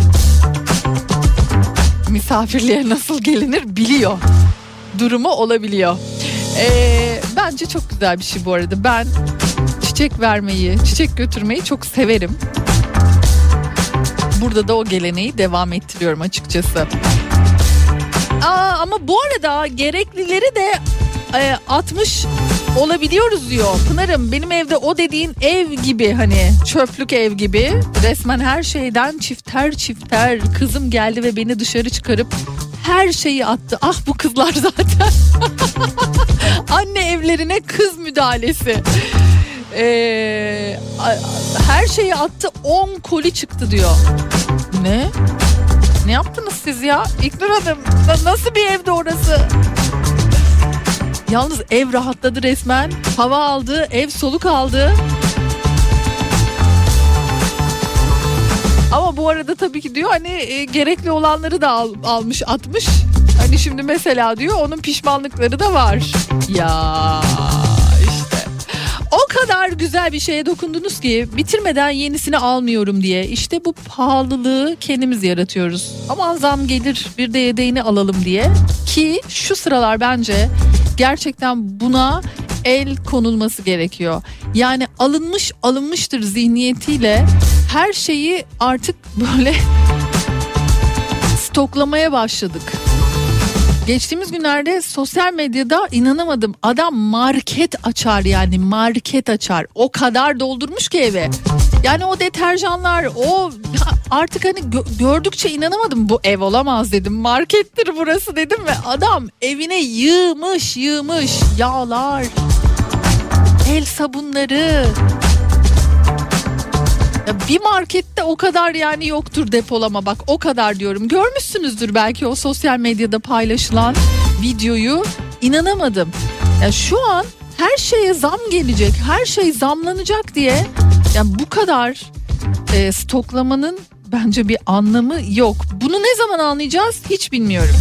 misafirliğe nasıl gelinir biliyor durumu olabiliyor. Bence çok güzel bir şey bu arada. Ben çiçek vermeyi, çiçek götürmeyi çok severim. Burada da o geleneği devam ettiriyorum açıkçası. Ama bu arada gereklileri de atmış olabiliyoruz diyor. Pınar'ım, benim evde o dediğin ev gibi, hani çöplük ev gibi, resmen her şeyden çifter çifter. Kızım geldi ve beni dışarı çıkarıp her şeyi attı. Ah bu kızlar zaten. Anne evlerine kız müdahalesi. Her şeyi attı, 10 koli çıktı diyor. Ne? Ne yaptınız siz ya? İknur Hanım, nasıl bir evdi orası? Yalnız ev rahatladı resmen. Hava aldı, ev soluk aldı. Ama bu arada tabii ki diyor hani gerekli olanları da almış atmış. Hani şimdi mesela diyor onun pişmanlıkları da var. Ya işte. O kadar güzel bir şeye dokundunuz ki bitirmeden yenisini almıyorum diye. İşte bu pahalılığı kendimiz yaratıyoruz. Aman zam gelir, bir de yedeğini alalım diye. Ki şu sıralar bence gerçekten buna el konulması gerekiyor. Yani alınmış alınmıştır zihniyetiyle her şeyi artık böyle stoklamaya başladık. Geçtiğimiz günlerde sosyal medyada inanamadım, adam market açar, yani market açar. O kadar doldurmuş ki eve. Yani o deterjanlar, o artık hani gördükçe inanamadım, bu ev olamaz dedim. Markettir burası dedim ve adam evine yığmış yağlar, el sabunları. Bir markette o kadar yani yoktur depolama, bak o kadar diyorum. Görmüşsünüzdür belki o sosyal medyada paylaşılan videoyu. İnanamadım. Yani şu an her şeye zam gelecek, her şey zamlanacak diye yani bu kadar stoklamanın bence bir anlamı yok. Bunu ne zaman anlayacağız hiç bilmiyorum.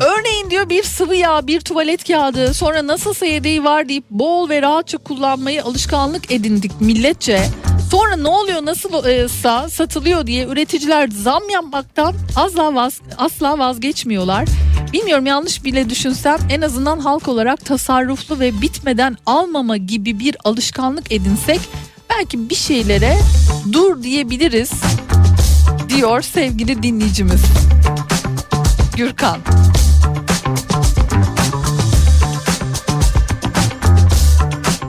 Örneğin diyor bir sıvı yağ, bir tuvalet kağıdı, sonra nasılsa yedeği var deyip bol ve rahatça kullanmayı alışkanlık edindik milletçe. Sonra ne oluyor, nasılsa satılıyor diye üreticiler zam yapmaktan asla vazgeçmiyorlar. Bilmiyorum, yanlış bile düşünsem en azından halk olarak tasarruflu ve bitmeden almama gibi bir alışkanlık edinsek belki bir şeylere dur diyebiliriz diyor sevgili dinleyicimiz Gürkan.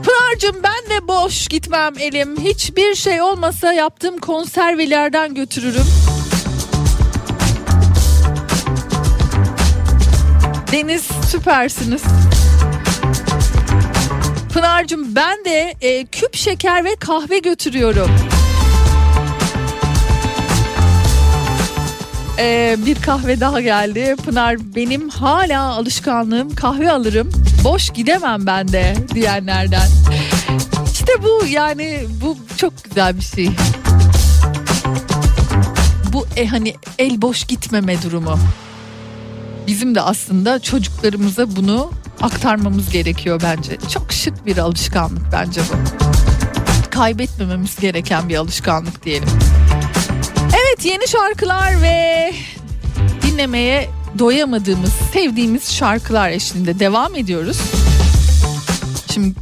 Pınar'cığım, ben de boş gitmem elim. Hiçbir şey olmasa yaptığım konservelerden götürürüm. Deniz, süpersiniz. Pınar'cığım, ben de küp şeker ve kahve götürüyorum. Bir kahve daha geldi. Pınar, benim hala alışkanlığım, kahve alırım. Boş gidemem ben de diyenlerden. İşte bu, yani bu çok güzel bir şey. Bu hani el boş gitmeme durumu. Bizim de aslında çocuklarımıza bunu aktarmamız gerekiyor bence. Çok şık bir alışkanlık bence bu. Kaybetmememiz gereken bir alışkanlık diyelim. Evet, yeni şarkılar ve dinlemeye doyamadığımız, sevdiğimiz şarkılar eşliğinde devam ediyoruz. Şimdi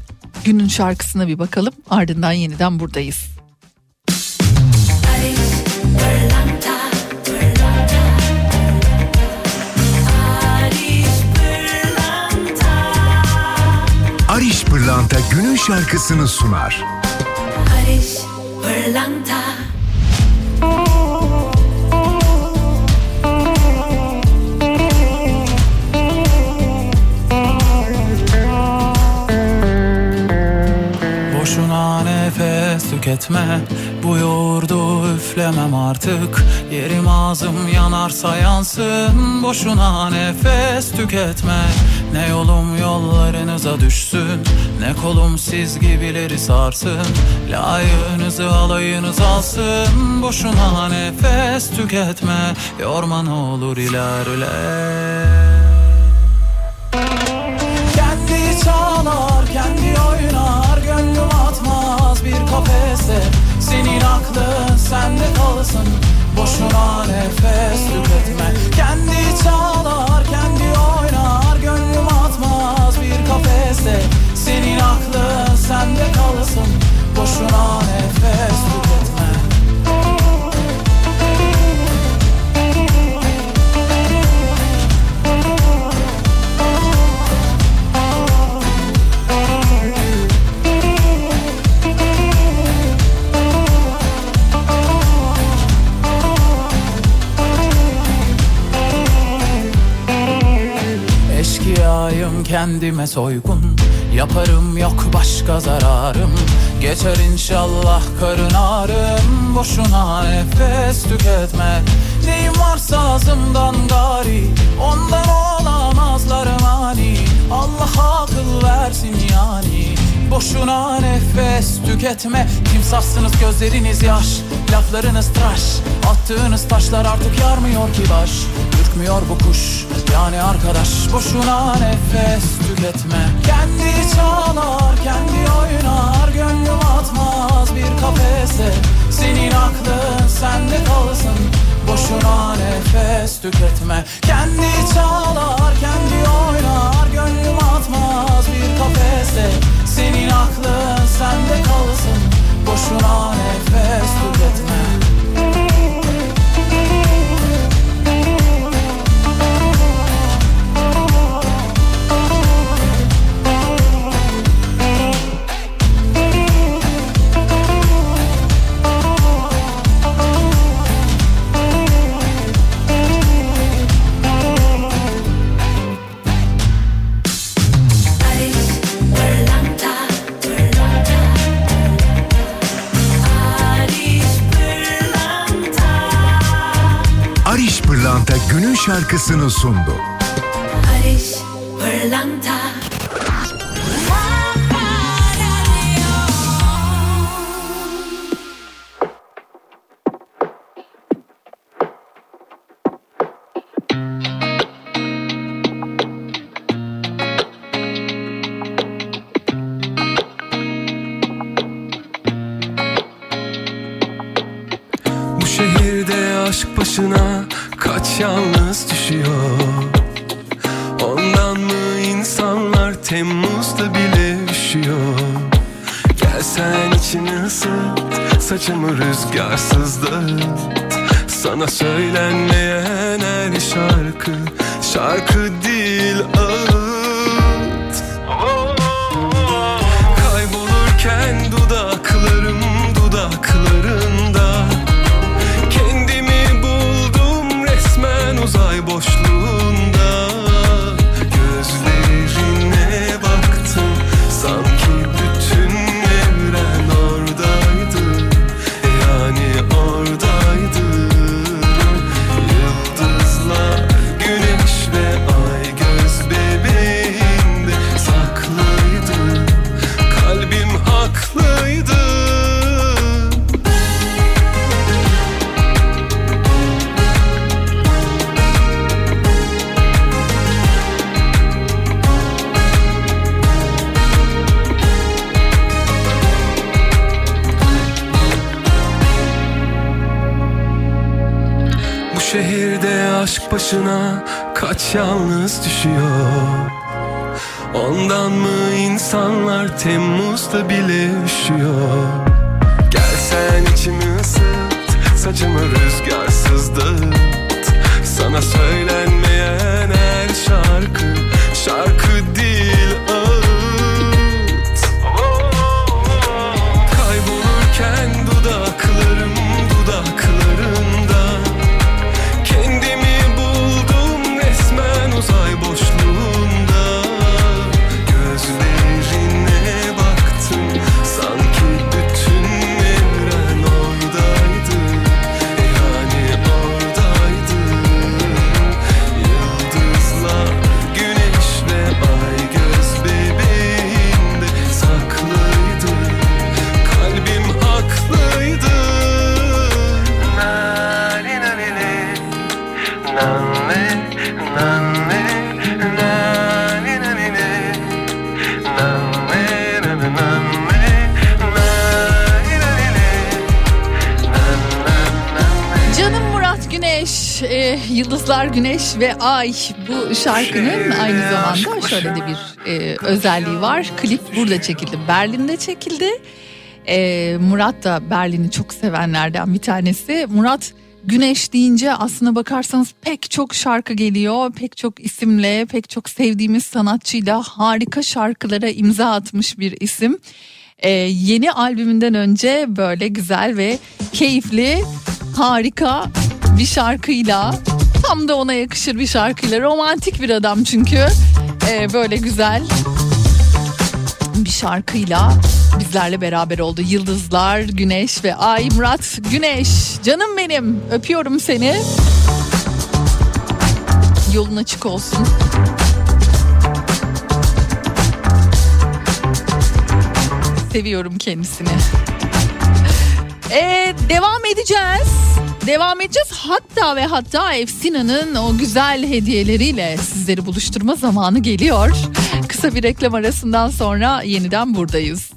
günün şarkısına bir bakalım, ardından yeniden buradayız. Ariş Pırlanta günün şarkısını sunar. Ariş Pırlanta. Boşuna nefes tüketme, bu yoğurdu üflemem artık. Yerim ağzım yanarsa yansın, boşuna nefes tüketme. Ne yolum yollarınıza düşsün, ne kolum siz gibileri sarsın. Layığınızı alayınız alsın, boşuna nefes tüketme. Yorma ne olur ilerle. Kendi çalar, kendi oynar, gönlüm atmaz bir kafese. Senin aklın sende kalsın, boşuna nefes tüketme. Kendi çalar, kendi oynar, gönlüm atmaz bir kafeste. Senin aklın sende kalsın, boşuna nefes tüketme. Kendime soygun yaparım, yok başka zararım. Geçer inşallah karın ağrım, boşuna nefes tüketme. Neyim varsa ağzımdan gari, ondan olamazlar mani. Allah akıl versin yani, boşuna nefes tüketme. Timsahsınız, gözleriniz yaş, laflarınız tıraş, attığınız taşlar artık yarmıyor ki baş. Ürkmüyor bu kuş yani arkadaş, boşuna nefes tüketme. Kendi çalar, kendi oynar, gönlüm atmaz bir kafese. Senin aklın sende kalsın, boşuna nefes tüketme. Kendi çalar, kendi oynar, gönlüm atmaz bir kafese. Senin aklın sende kalsın, boşuna nefes tüketme. Günün şarkısını sundu. Barış Pırlanta. başına kaç yalnız düşüyor. Ondan mı insanlar Temmuz'da bile üşüyor? Gel sen içini ısıt, saçımı rüzgarsız dağıt. Sana söylenmeyen her şarkı, şarkı değil ağıt. Kaybolurken dudaklarım dudaklarında, kendimi buldum resmen uzay boşluğunda. Gözlerine baktım sanki bütün evren oradaydı. Yani oradaydı. Aşk başına kaç yalnız düşüyor? Ondan mı insanlar Temmuz'da bile üşüyor? Gel sen içimi ısıt, saçımı rüzgarsız dağıt. Sana söylenmeyen her şarkı, şarkı değil ağıt. Kaybolurken dudaklarım dudaklarında, uzay boşluğunda. Gözlerine baktım sanki bütün evren oradaydı. Yani oradaydı. Yıldızlar, güneş ve ay göz bebeğimde saklıydı. Kalbim haklıydı. Nane nane nane nane. Yıldızlar, Güneş ve Ay bu şarkının aynı zamanda şöyle de bir özelliği var. Klip burada çekildi, Berlin'de çekildi. Murat da Berlin'i çok sevenlerden bir tanesi. Murat Güneş deyince aslına bakarsanız pek çok şarkı geliyor. Pek çok isimle, pek çok sevdiğimiz sanatçıyla harika şarkılara imza atmış bir isim. Yeni albümünden önce böyle güzel ve keyifli, harika bir şarkıyla, tam da ona yakışır bir şarkıyla, romantik bir adam çünkü, böyle güzel bir şarkıyla bizlerle beraber oldu. Yıldızlar, Güneş ve Ay, Murat Güneş. Canım benim, öpüyorum seni, yolun açık olsun. Seviyorum kendisini. Devam edeceğiz. Devam edeceğiz. Hatta ve hatta Efsina'nın o güzel hediyeleriyle sizleri buluşturma zamanı geliyor. Kısa bir reklam arasından sonra yeniden buradayız.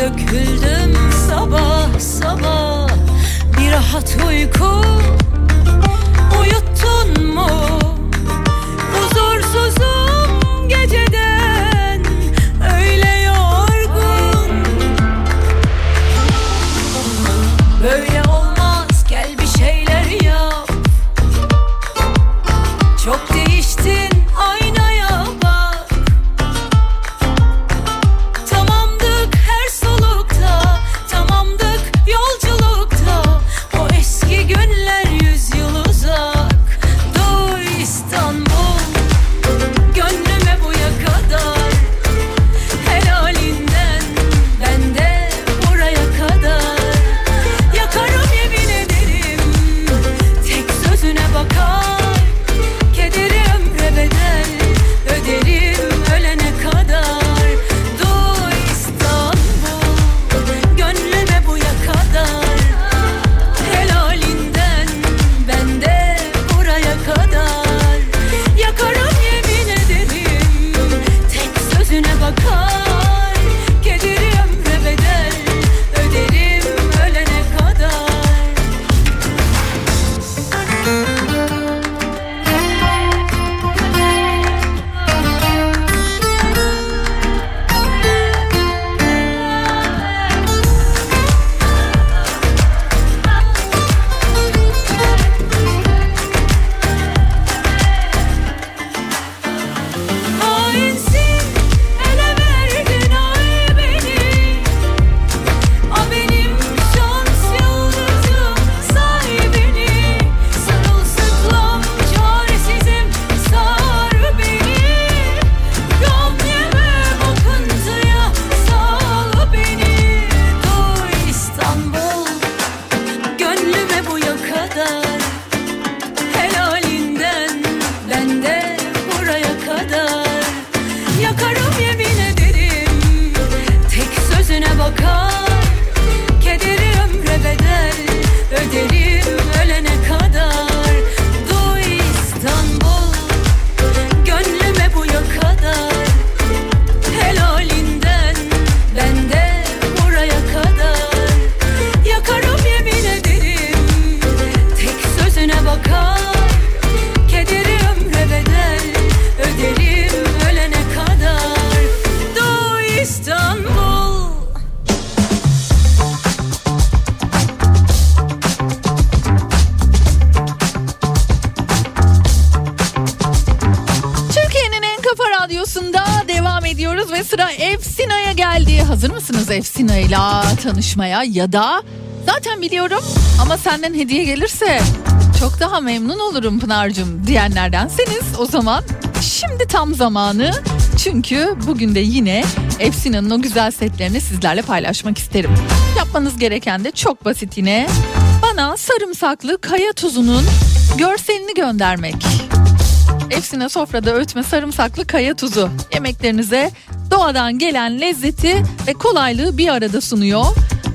Döküldüm sabah sabah, bir rahat uyku uyuttun mu? Huzursuzum geceden, öyle yorgun. Böyle olmaz, gel bir şeyler yap. Çok değiştin. akar, kederi ömre bedel, öderim ölene kadar. Duy İstanbul, gönlüme bu ya kadar, helalinden bende buraya kadar. Yakarım yemin ederim, tek sözüne bakar, kederi ömre bedel, öderim ölene kadar. Duy İstanbul. Diyoruz ve sıra Efsina'ya geldi. Hazır mısınız Efsina'yla tanışmaya ya da zaten biliyorum ama senden hediye gelirse çok daha memnun olurum Pınar'cığım diyenlerdenseniz o zaman şimdi tam zamanı. Çünkü bugün de yine Efsina'nın o güzel setlerini sizlerle paylaşmak isterim. Yapmanız gereken de çok basit yine. Bana sarımsaklı kaya tuzunun görselini göndermek. Efsine sofrada ötme sarımsaklı kaya tuzu yemeklerinize doğadan gelen lezzeti ve kolaylığı bir arada sunuyor.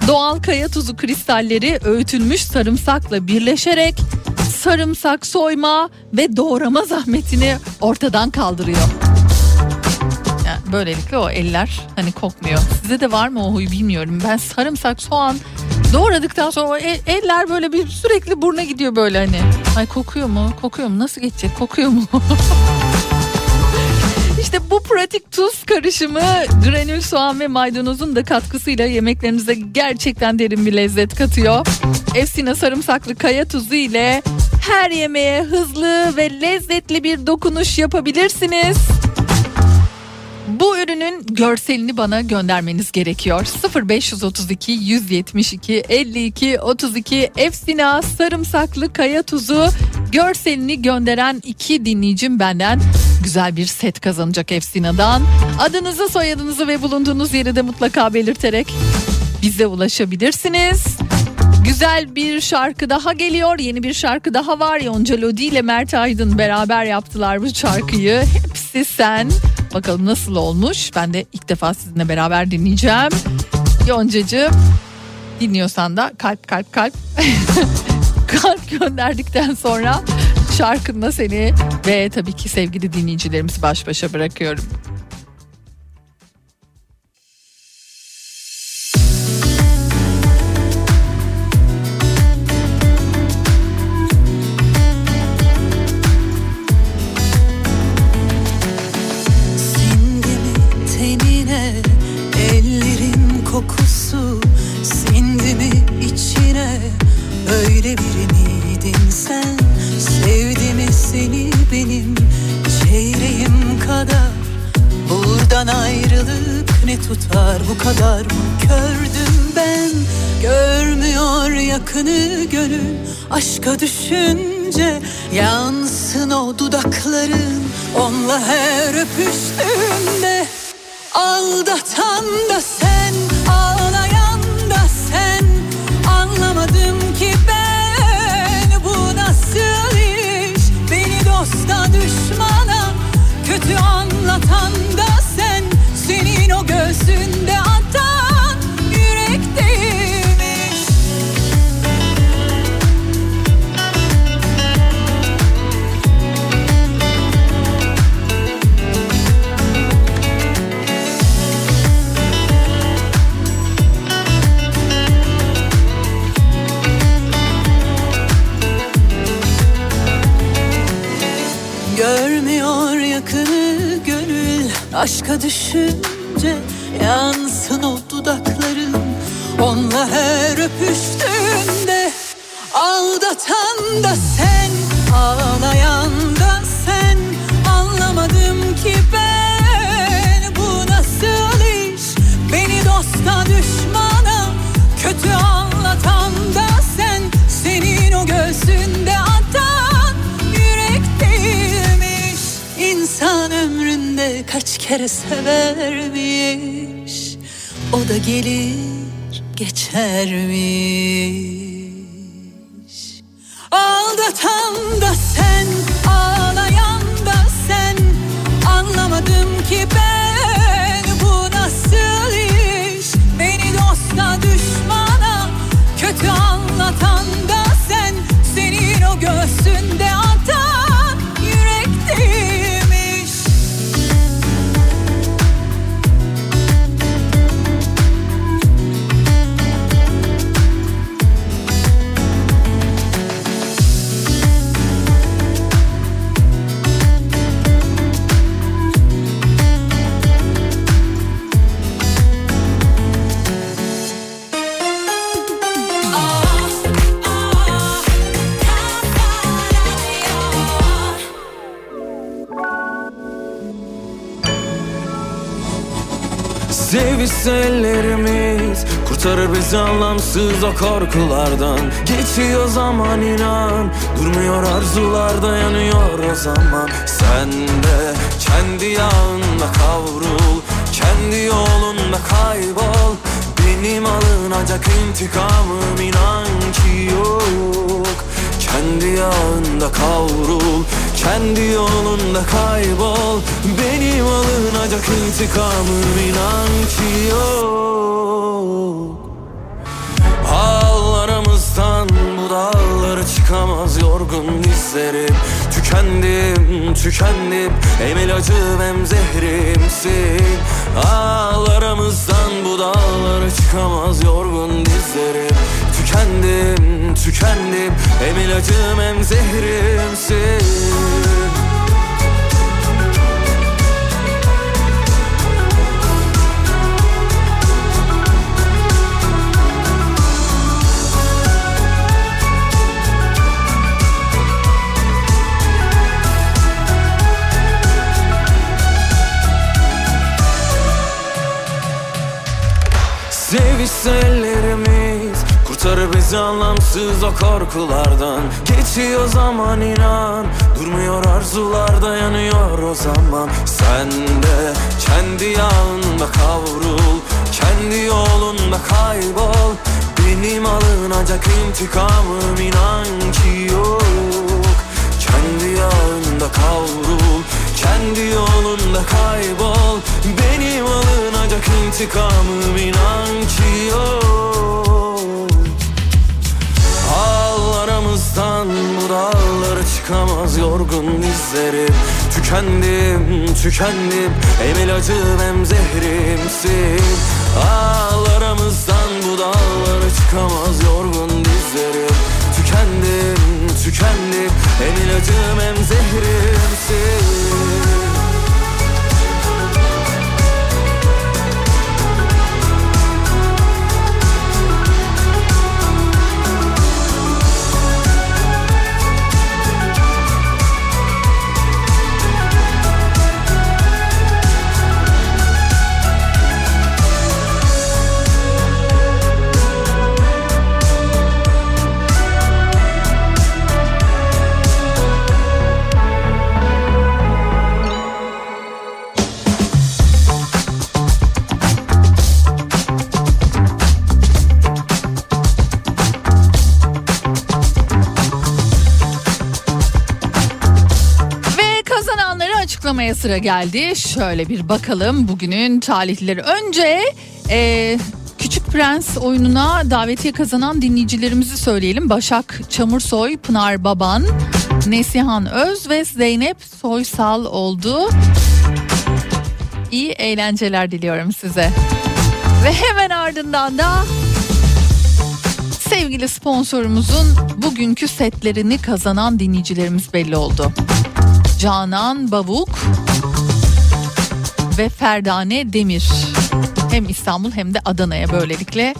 Doğal kaya tuzu kristalleri öğütülmüş sarımsakla birleşerek sarımsak soyma ve doğrama zahmetini ortadan kaldırıyor. Yani böylelikle o eller hani kokmuyor. Size de var mı o huyu bilmiyorum. Ben sarımsak soğan doğradıktan sonra eller böyle bir sürekli burna gidiyor böyle hani. Ay kokuyor mu? Kokuyor mu? Nasıl geçecek? Kokuyor mu? İşte bu pratik tuz karışımı granül soğan ve maydanozun da katkısıyla yemeklerinize gerçekten derin bir lezzet katıyor. Efsina sarımsaklı kaya tuzu ile her yemeğe hızlı ve lezzetli bir dokunuş yapabilirsiniz. Bu ürünün görselini bana göndermeniz gerekiyor. 0532 172 52 32 Efsina sarımsaklı kaya tuzu görselini gönderen iki dinleyicim benden güzel bir set kazanacak Efsina'dan. Adınızı, soyadınızı ve bulunduğunuz yeri de mutlaka belirterek bize ulaşabilirsiniz. Güzel bir şarkı daha geliyor. Yeni bir şarkı daha var. Yonca Lodi ile Mert Aydın beraber yaptılar bu şarkıyı. Hepsi sen. Bakalım nasıl olmuş. Ben de ilk defa sizinle beraber dinleyeceğim. Yoncacığım, dinliyorsan da kalp. Kalp gönderdikten sonra şarkınla seni ve tabii ki sevgili dinleyicilerimizi baş başa bırakıyorum. Ayrılık ne tutar bu kadar mı? Kördüm ben, görmüyor yakını gönül. Aşka düşünce yansın o dudakların, onunla her öpüştüğünde. Aldatan da sen, ağlayan da sen. Anlamadım ki ben, bu nasıl iş? Beni dosta düşmana kötü anlatan da sen, senin o gözünde atan yürekteymiş. Görmüyor yakını gönül, aşka düşünce yansın o dudakların, onunla her öpüştüğünde. Aldatan da sen, ağlayan da sen. Anlamadım ki ben, bu nasıl iş? Beni dosta düşmana kötü anlatan da sen, senin o gözünde atan yürekteymiş. İnsan ömründe kaç kere severmiş, o da gelir geçermiş. Aldatan da sen, ağlayan da sen. Anlamadım ki ben, bu nasıl iş? Beni dost Biz ellerimiz kurtarır bizi anlamsız o korkulardan. Geçiyor zaman inan, durmuyor arzular, dayanıyor o zaman. Sen de kendi yağında kavrul, kendi yolunda kaybol. Benim alınacak intikamım inan ki yok. Kendi yağında kavrul, kendi yolunda kaybol. Benim alınacak intikamım inan ki yok. Ağlarımızdan bu dağlara çıkamaz yorgun dizlerim. Tükendim hem ilacım hem zehrimsin. Ağlarımızdan bu dağlara çıkamaz yorgun dizlerim. Tükendim hem ilacım hem zehrimsin. Sevişsellerimiz kurtarır bizi anlamsız o korkulardan. Geçiyor zaman inan, durmuyor arzular, dayanıyor o zaman. Sen de kendi yağında kavrul, kendi yolunda kaybol. Benim alınacak intikamım inan ki yok. Kendi yağında kavrul, kendi yolunda kaybol. Benim alınacak intikamım inan ki yok. Ağlarımızdan bu dağlara çıkamaz yorgun dizlerim. Tükendim hem ilacım hem zehrimsin. Ağlarımızdan bu dağlara çıkamaz yorgun dizlerim. Tükendim hem ilacım hem zehrimsin. Sıra geldi. Şöyle bir bakalım bugünün tarihleri. Önce Küçük Prens oyununa davetiye kazanan dinleyicilerimizi söyleyelim. Başak Çamursoy, Pınar Baban, Neslihan Öz ve Zeynep Soysal oldu. İyi eğlenceler diliyorum size. Ve hemen ardından da sevgili sponsorumuzun bugünkü setlerini kazanan dinleyicilerimiz belli oldu. Canan Bavuk ve Ferdane Demir. Hem İstanbul hem de Adana'ya böylelikle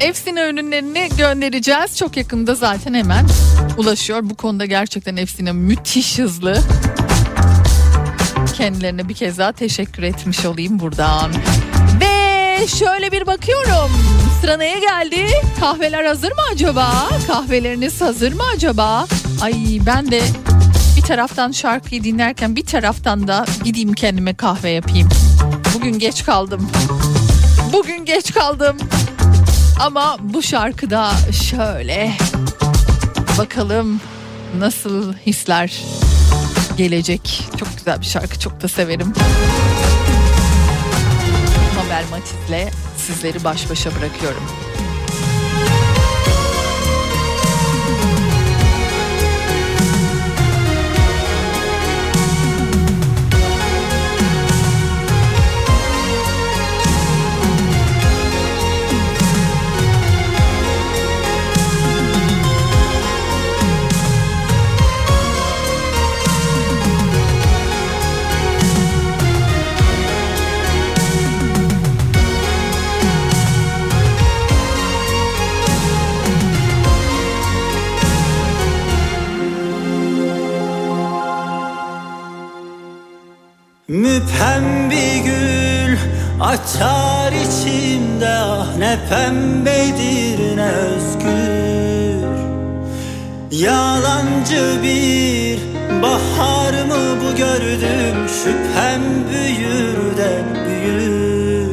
Efsina ürünlerini göndereceğiz. Çok yakında zaten hemen ulaşıyor. Bu konuda gerçekten Efsina müthiş hızlı. Kendilerine bir kez daha teşekkür etmiş olayım buradan. Ve şöyle bir bakıyorum. Sıra neye geldi? Kahveler hazır mı acaba? Kahveleriniz hazır mı acaba? Ay ben de bir taraftan şarkıyı dinlerken bir taraftan da gideyim kendime kahve yapayım. Bugün geç kaldım. Ama bu şarkıda şöyle bakalım nasıl hisler gelecek. Çok güzel bir şarkı, çok da severim. Mabel Matiz'le sizleri baş başa bırakıyorum. açar içimde, ah ne pembedir ne özgür. Yalancı bir bahar mı bu gördüm, şüphem büyür de büyür.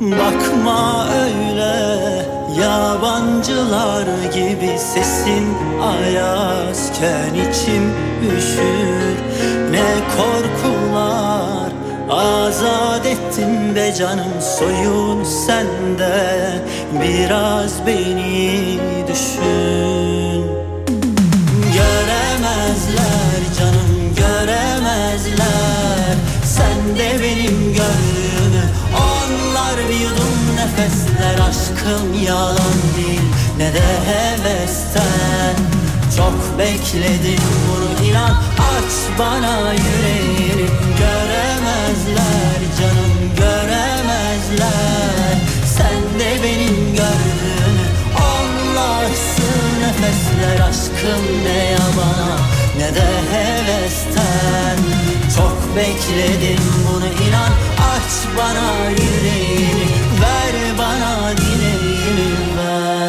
Bakma öyle yabancılar gibi, sesin ayazken içim üşür. Ne korkular azat ettin be canım, soyun sende biraz beni düşün. Göremezler canım, göremezler sende benim gönlümü. Onlar bir yudum nefesler, aşkım yalan değil ne de hevesten. Çok bekledim bunu inan, aç bana yüreğini. Göremezler canım, göremezler sende benim gördüğümü. Allahsın nefesler, aşkım ne yabana ne de hevesten. Çok bekledim bunu inan, aç bana yüreğini. Ver bana dileğini, ver.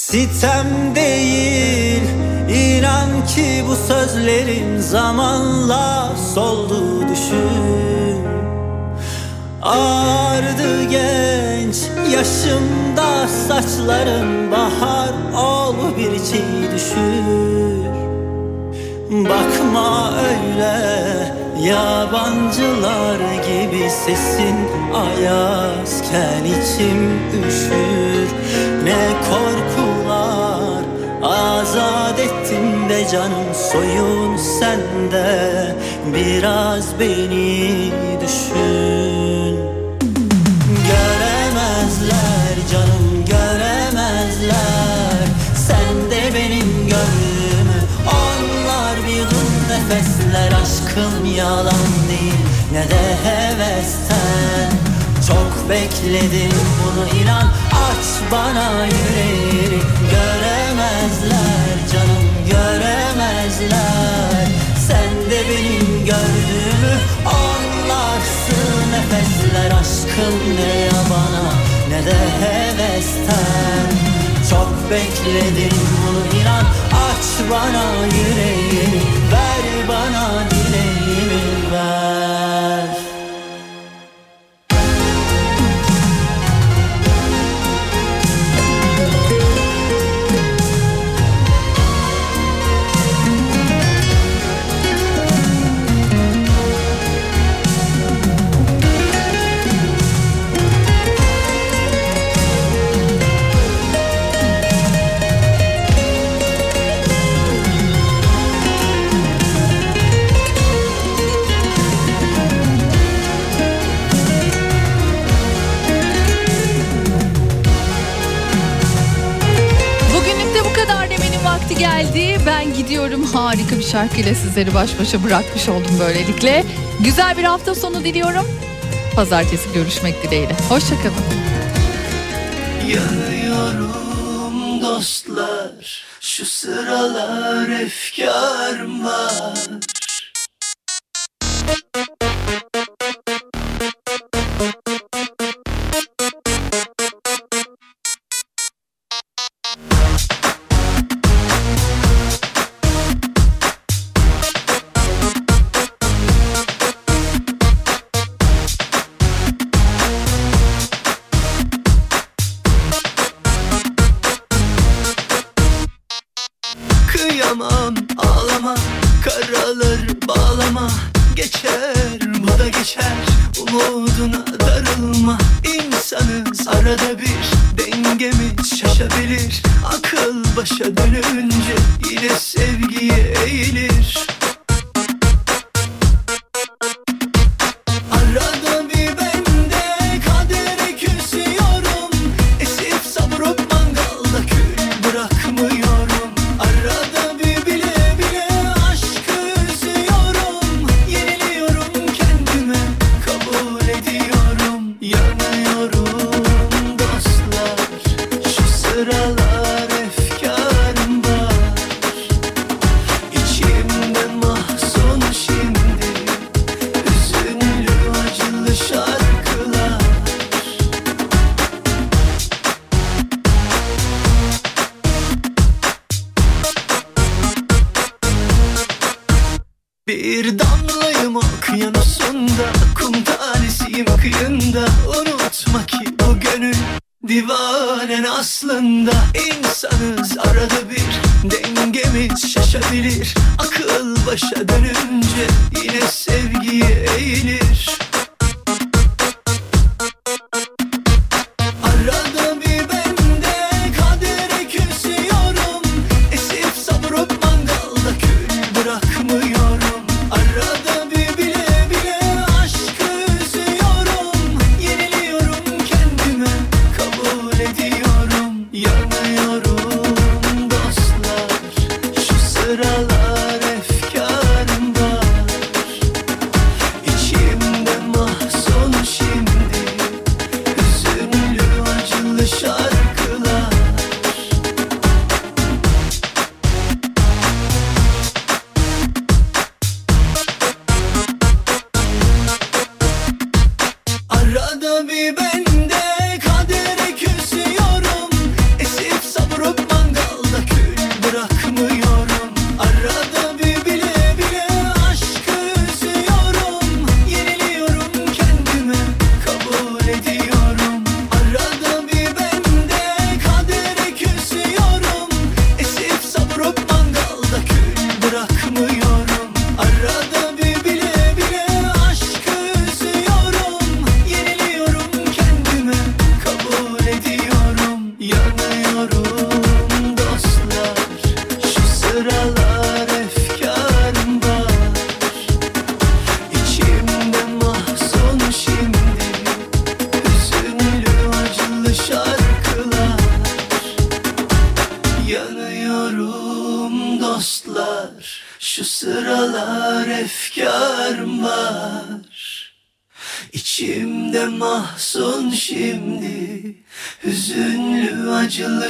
Sitem değil, inan ki bu sözlerim zamanla soldu düşün. Ağardı genç yaşımda saçlarım, bahar ol bir çiğ düşür. Bakma öyle yabancılar gibi, sesin ayazken içim üşür. Ne korkular azat ettin de canım, soyun sende biraz beni düşün. Göremezler canım, göremezler sende benim gönlümü. Onlar bir yudum nefesler, aşkım yalan değil ne de hevesten. Çok bekledim bunu inan, aç bana yüreğini. Göremezler canım, göremezler sende benim gördüğümü. Anlarsın nefesler, aşkım ne yabana ne de hevesten. Çok bekledim bunu inan, aç bana yüreğini. Ver bana dileğimi, ver. Geldi, ben gidiyorum. Harika bir şarkıyla sizleri baş başa bırakmış oldum böylelikle. Güzel bir hafta sonu diliyorum. Pazartesi görüşmek dileğiyle. Hoşçakalın. Yanıyorum dostlar, şu sıralar efkârım var. Geçer, bu da geçer, umuduna darılma. insanız, arada bir dengemiz şaşabilir. Akıl başa dönünce yine sevgiye eğilir.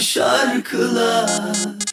Şarkılar